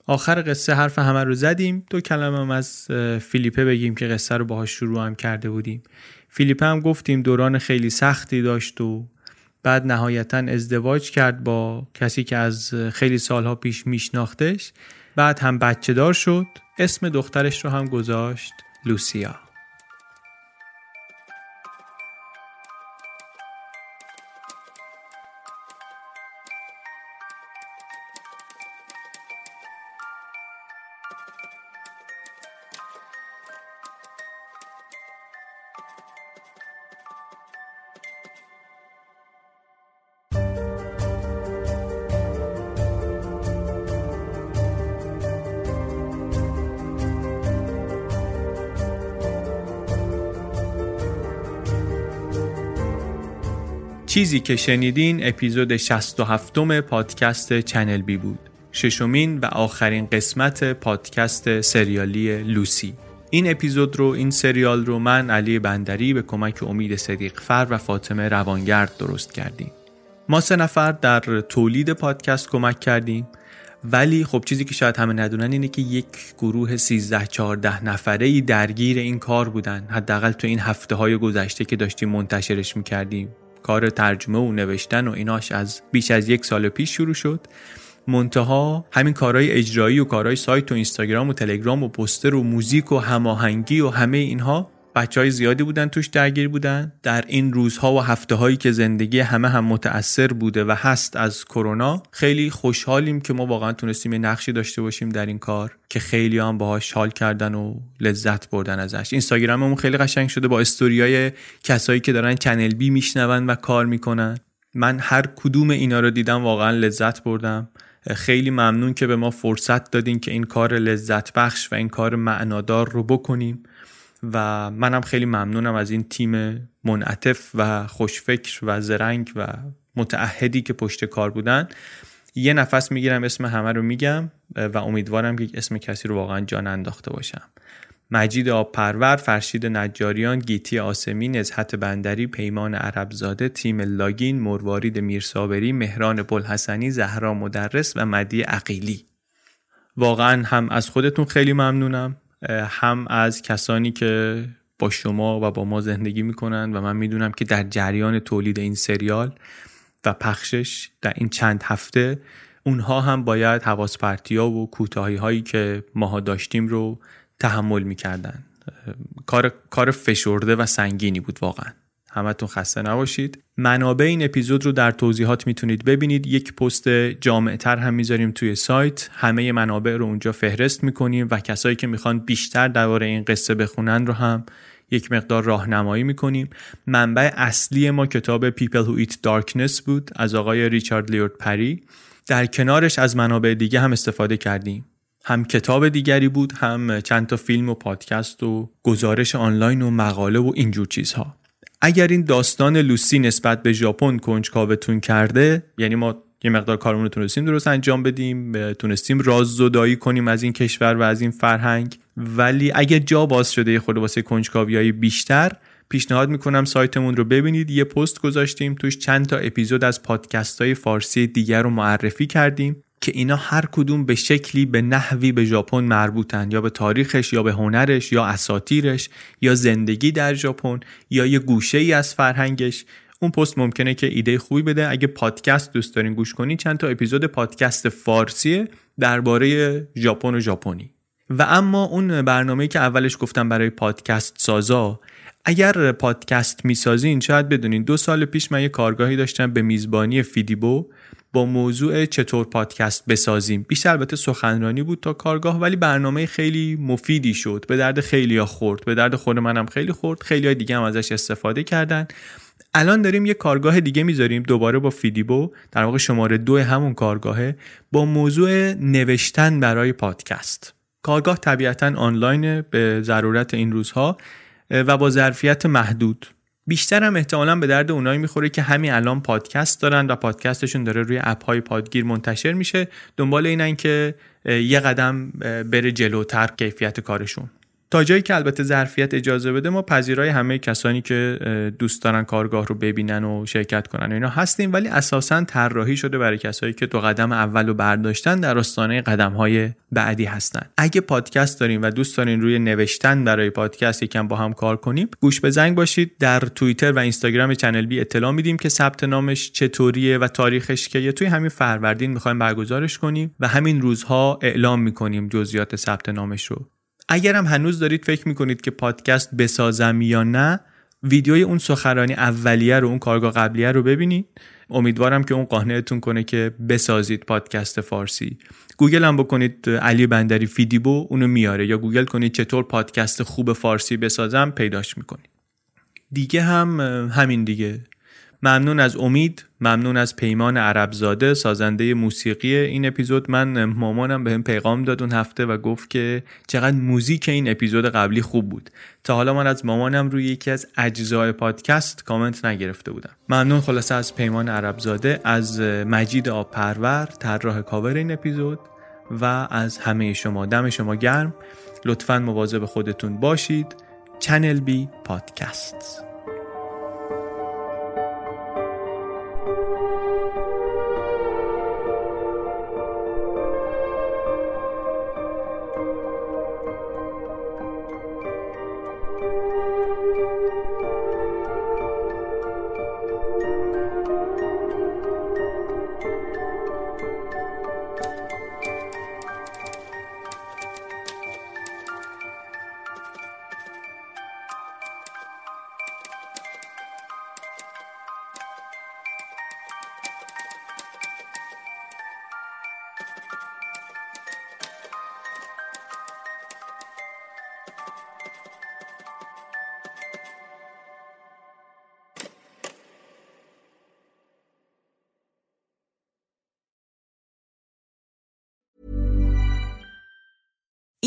آخر قصه حرف همه رو زدیم. دو کلمه هم از فیلیپه بگیم که قصه رو باهاش شروع هم کرده بودیم. فیلیپه هم گفتیم دوران خیلی سختی داشت و بعد نهایتاً ازدواج کرد با کسی که از خیلی سالها پیش میشناختش. بعد هم بچه دار شد. اسم دخترش رو هم گذاشت لوسیا. چیزی که شنیدین اپیزود 67 پادکست چنل بی بود، ششمین و آخرین قسمت پادکست سریالی لوسی. این اپیزود رو، این سریال رو من علی بندری به کمک امید صدیقفر و فاطمه روانگرد درست کردیم. ما 3 نفر در تولید پادکست کمک کردیم، ولی خب چیزی که شاید همه ندونن اینه که یک گروه 13-14 نفره‌ای درگیر این کار بودن، حداقل تو این هفته‌های گذشته که داشتیم منتشرش می‌کردیم. کار ترجمه و نوشتن و ایناش از بیش از 1 سال پیش شروع شد. منتها همین کارهای اجرایی و کارهای سایت و اینستاگرام و تلگرام و پوستر و موزیک و هماهنگی و همه اینها، بچهای زیادی بودن توش درگیر بودن. در این روزها و هفته‌هایی که زندگی همه هم متأثر بوده و هست از کرونا، خیلی خوشحالیم که ما واقعا تونستیم یه نقشی داشته باشیم در این کار که خیلی هم باهاش حال کردن و لذت بردن ازش. اینستاگراممون خیلی قشنگ شده با استوریای کسایی که دارن چنل بی میشنون و کار میکنن. من هر کدوم اینا رو دیدم واقعا لذت بردم. خیلی ممنون که به ما فرصت دادین که این کار لذت بخش و این کار معنادار رو بکنیم و منم خیلی ممنونم از این تیم منعطف و خوشفکر و زرنگ و متعهدی که پشت کار بودن. یه نفس میگیرم اسم همه رو میگم و امیدوارم که اسم کسی رو واقعا جا ننداخته باشم. مجید آبپرور، فرشید نجاریان، گیتی آسمی، نزهت بندری، پیمان عرب زاده، تیم لاگین، مروارید میرصابری، مهران بلحسنی، زهرا مدرس و مدی عقیلی. واقعا هم از خودتون خیلی ممنونم، هم از کسانی که با شما و با ما زندگی میکنن و من میدونم که در جریان تولید این سریال و پخشش در این چند هفته اونها هم باید حواس پرتی‌ها و کوتاهی هایی که ماها داشتیم رو تحمل میکردن. کار فشرده و سنگینی بود واقعا. همتون خسته نباشید. منابع این اپیزود رو در توضیحات میتونید ببینید. یک پست جامع‌تر هم میذاریم توی سایت. همه منابع رو اونجا فهرست میکنیم و کسایی که میخوان بیشتر درباره این قصه بخونن رو هم یک مقدار راهنمایی میکنیم. منبع اصلی ما کتاب People Who Eat Darkness بود از آقای ریچارد لوید پری. در کنارش از منابع دیگه هم استفاده کردیم. هم کتاب دیگری بود، هم چند تا فیلم و پادکست و گزارش آنلاین و مقاله و اینجور چیزها. اگر این داستان لوسی نسبت به ژاپن کنجکاوتون کرده، یعنی ما یه مقدار کارمون رو تونستیم درست انجام بدیم، تونستیم راززدایی کنیم از این کشور و از این فرهنگ، ولی اگر جا باز شده یه خورده واسه کنجکاویای بیشتر، پیشنهاد میکنم سایتمون رو ببینید. یه پست گذاشتیم توش چند تا اپیزود از پادکست‌های فارسی دیگر رو معرفی کردیم که اینا هر کدوم به شکلی به نحوی به ژاپن مربوطن، یا به تاریخش، یا به هنرش، یا اساطیرش، یا زندگی در ژاپن، یا یه گوشه‌ای از فرهنگش. اون پست ممکنه که ایده خوبی بده. اگه پادکست دوست دارین گوش کنین، چند تا اپیزود پادکست فارسی درباره ژاپن و ژاپنی. و اما اون برنامه‌ای که اولش گفتم برای پادکست سازا، اگر پادکست میسازین شاید بدونین 2 سال پیش من یه کارگاهی داشتم به میزبانی فیدیبو با موضوع چطور پادکست بسازیم. بیشتر البته سخنرانی بود تا کارگاه، ولی برنامه خیلی مفیدی شد، به درد خیلی‌ها خورد، به درد خود منم خیلی خورد، خیلی‌های دیگه هم ازش استفاده کردن. الان داریم یه کارگاه دیگه میذاریم دوباره با فیدیبو، در واقع شماره 2 همون کارگاهه، با موضوع نوشتن برای پادکست. کارگاه طبیعتاً آنلاینه به ضرورت این روزها و با ظرفیت محدود. بیشتر هم احتمالاً به درد اونایی میخوره که همین الان پادکست دارن و پادکستشون داره روی اپ‌های پادگیر منتشر میشه، دنبال اینن که یه قدم بره جلوتر کیفیت کارشون. تا جایی که البته ظرفیت اجازه بده ما پذیرای همه کسانی که دوست دارن کارگاه رو ببینن و شرکت کنن و اینا هستیم، ولی اساساً طراحی شده برای کسایی که 2 قدم اولو برداشتن در آستانه قدم‌های بعدی هستن. اگه پادکست دارین و دوست دارین روی نوشتن برای پادکست یکم با هم کار کنیم، گوش به زنگ باشید. در توییتر و اینستاگرام چنل بی اطلاع میدیم که ثبت نامش چطوریه و تاریخش که توی همین فروردین می‌خوایم برگزارش کنیم و همین روزها اعلام می‌کنیم جزئیات ثبت نامش رو. اگرم هنوز دارید فکر میکنید که پادکست بسازم یا نه، ویدیوی اون سخنرانی اولیه رو، اون کارگاه قبلیه رو ببینید. امیدوارم که اون قانعتون کنه که بسازید پادکست فارسی. گوگل هم بکنید علی بندری فیدیبو، اونو میاره، یا گوگل کنید چطور پادکست خوب فارسی بسازم، پیداش میکنید. دیگه هم همین دیگه. ممنون از امید، ممنون از پیمان عرب زاده، سازنده موسیقی این اپیزود. من مامانم بهم پیغام داد اون هفته و گفت که چقدر موزیک این اپیزود قبلی خوب بود. تا حالا من از مامانم روی یکی از اجزای پادکست کامنت نگرفته بودم. ممنون خلاصه از پیمان عرب زاده، از مجید آبپرور طراح کاور این اپیزود و از همه شما. دم شما گرم. لطفاً مواظب خودتون باشید. چنل بی پادکست.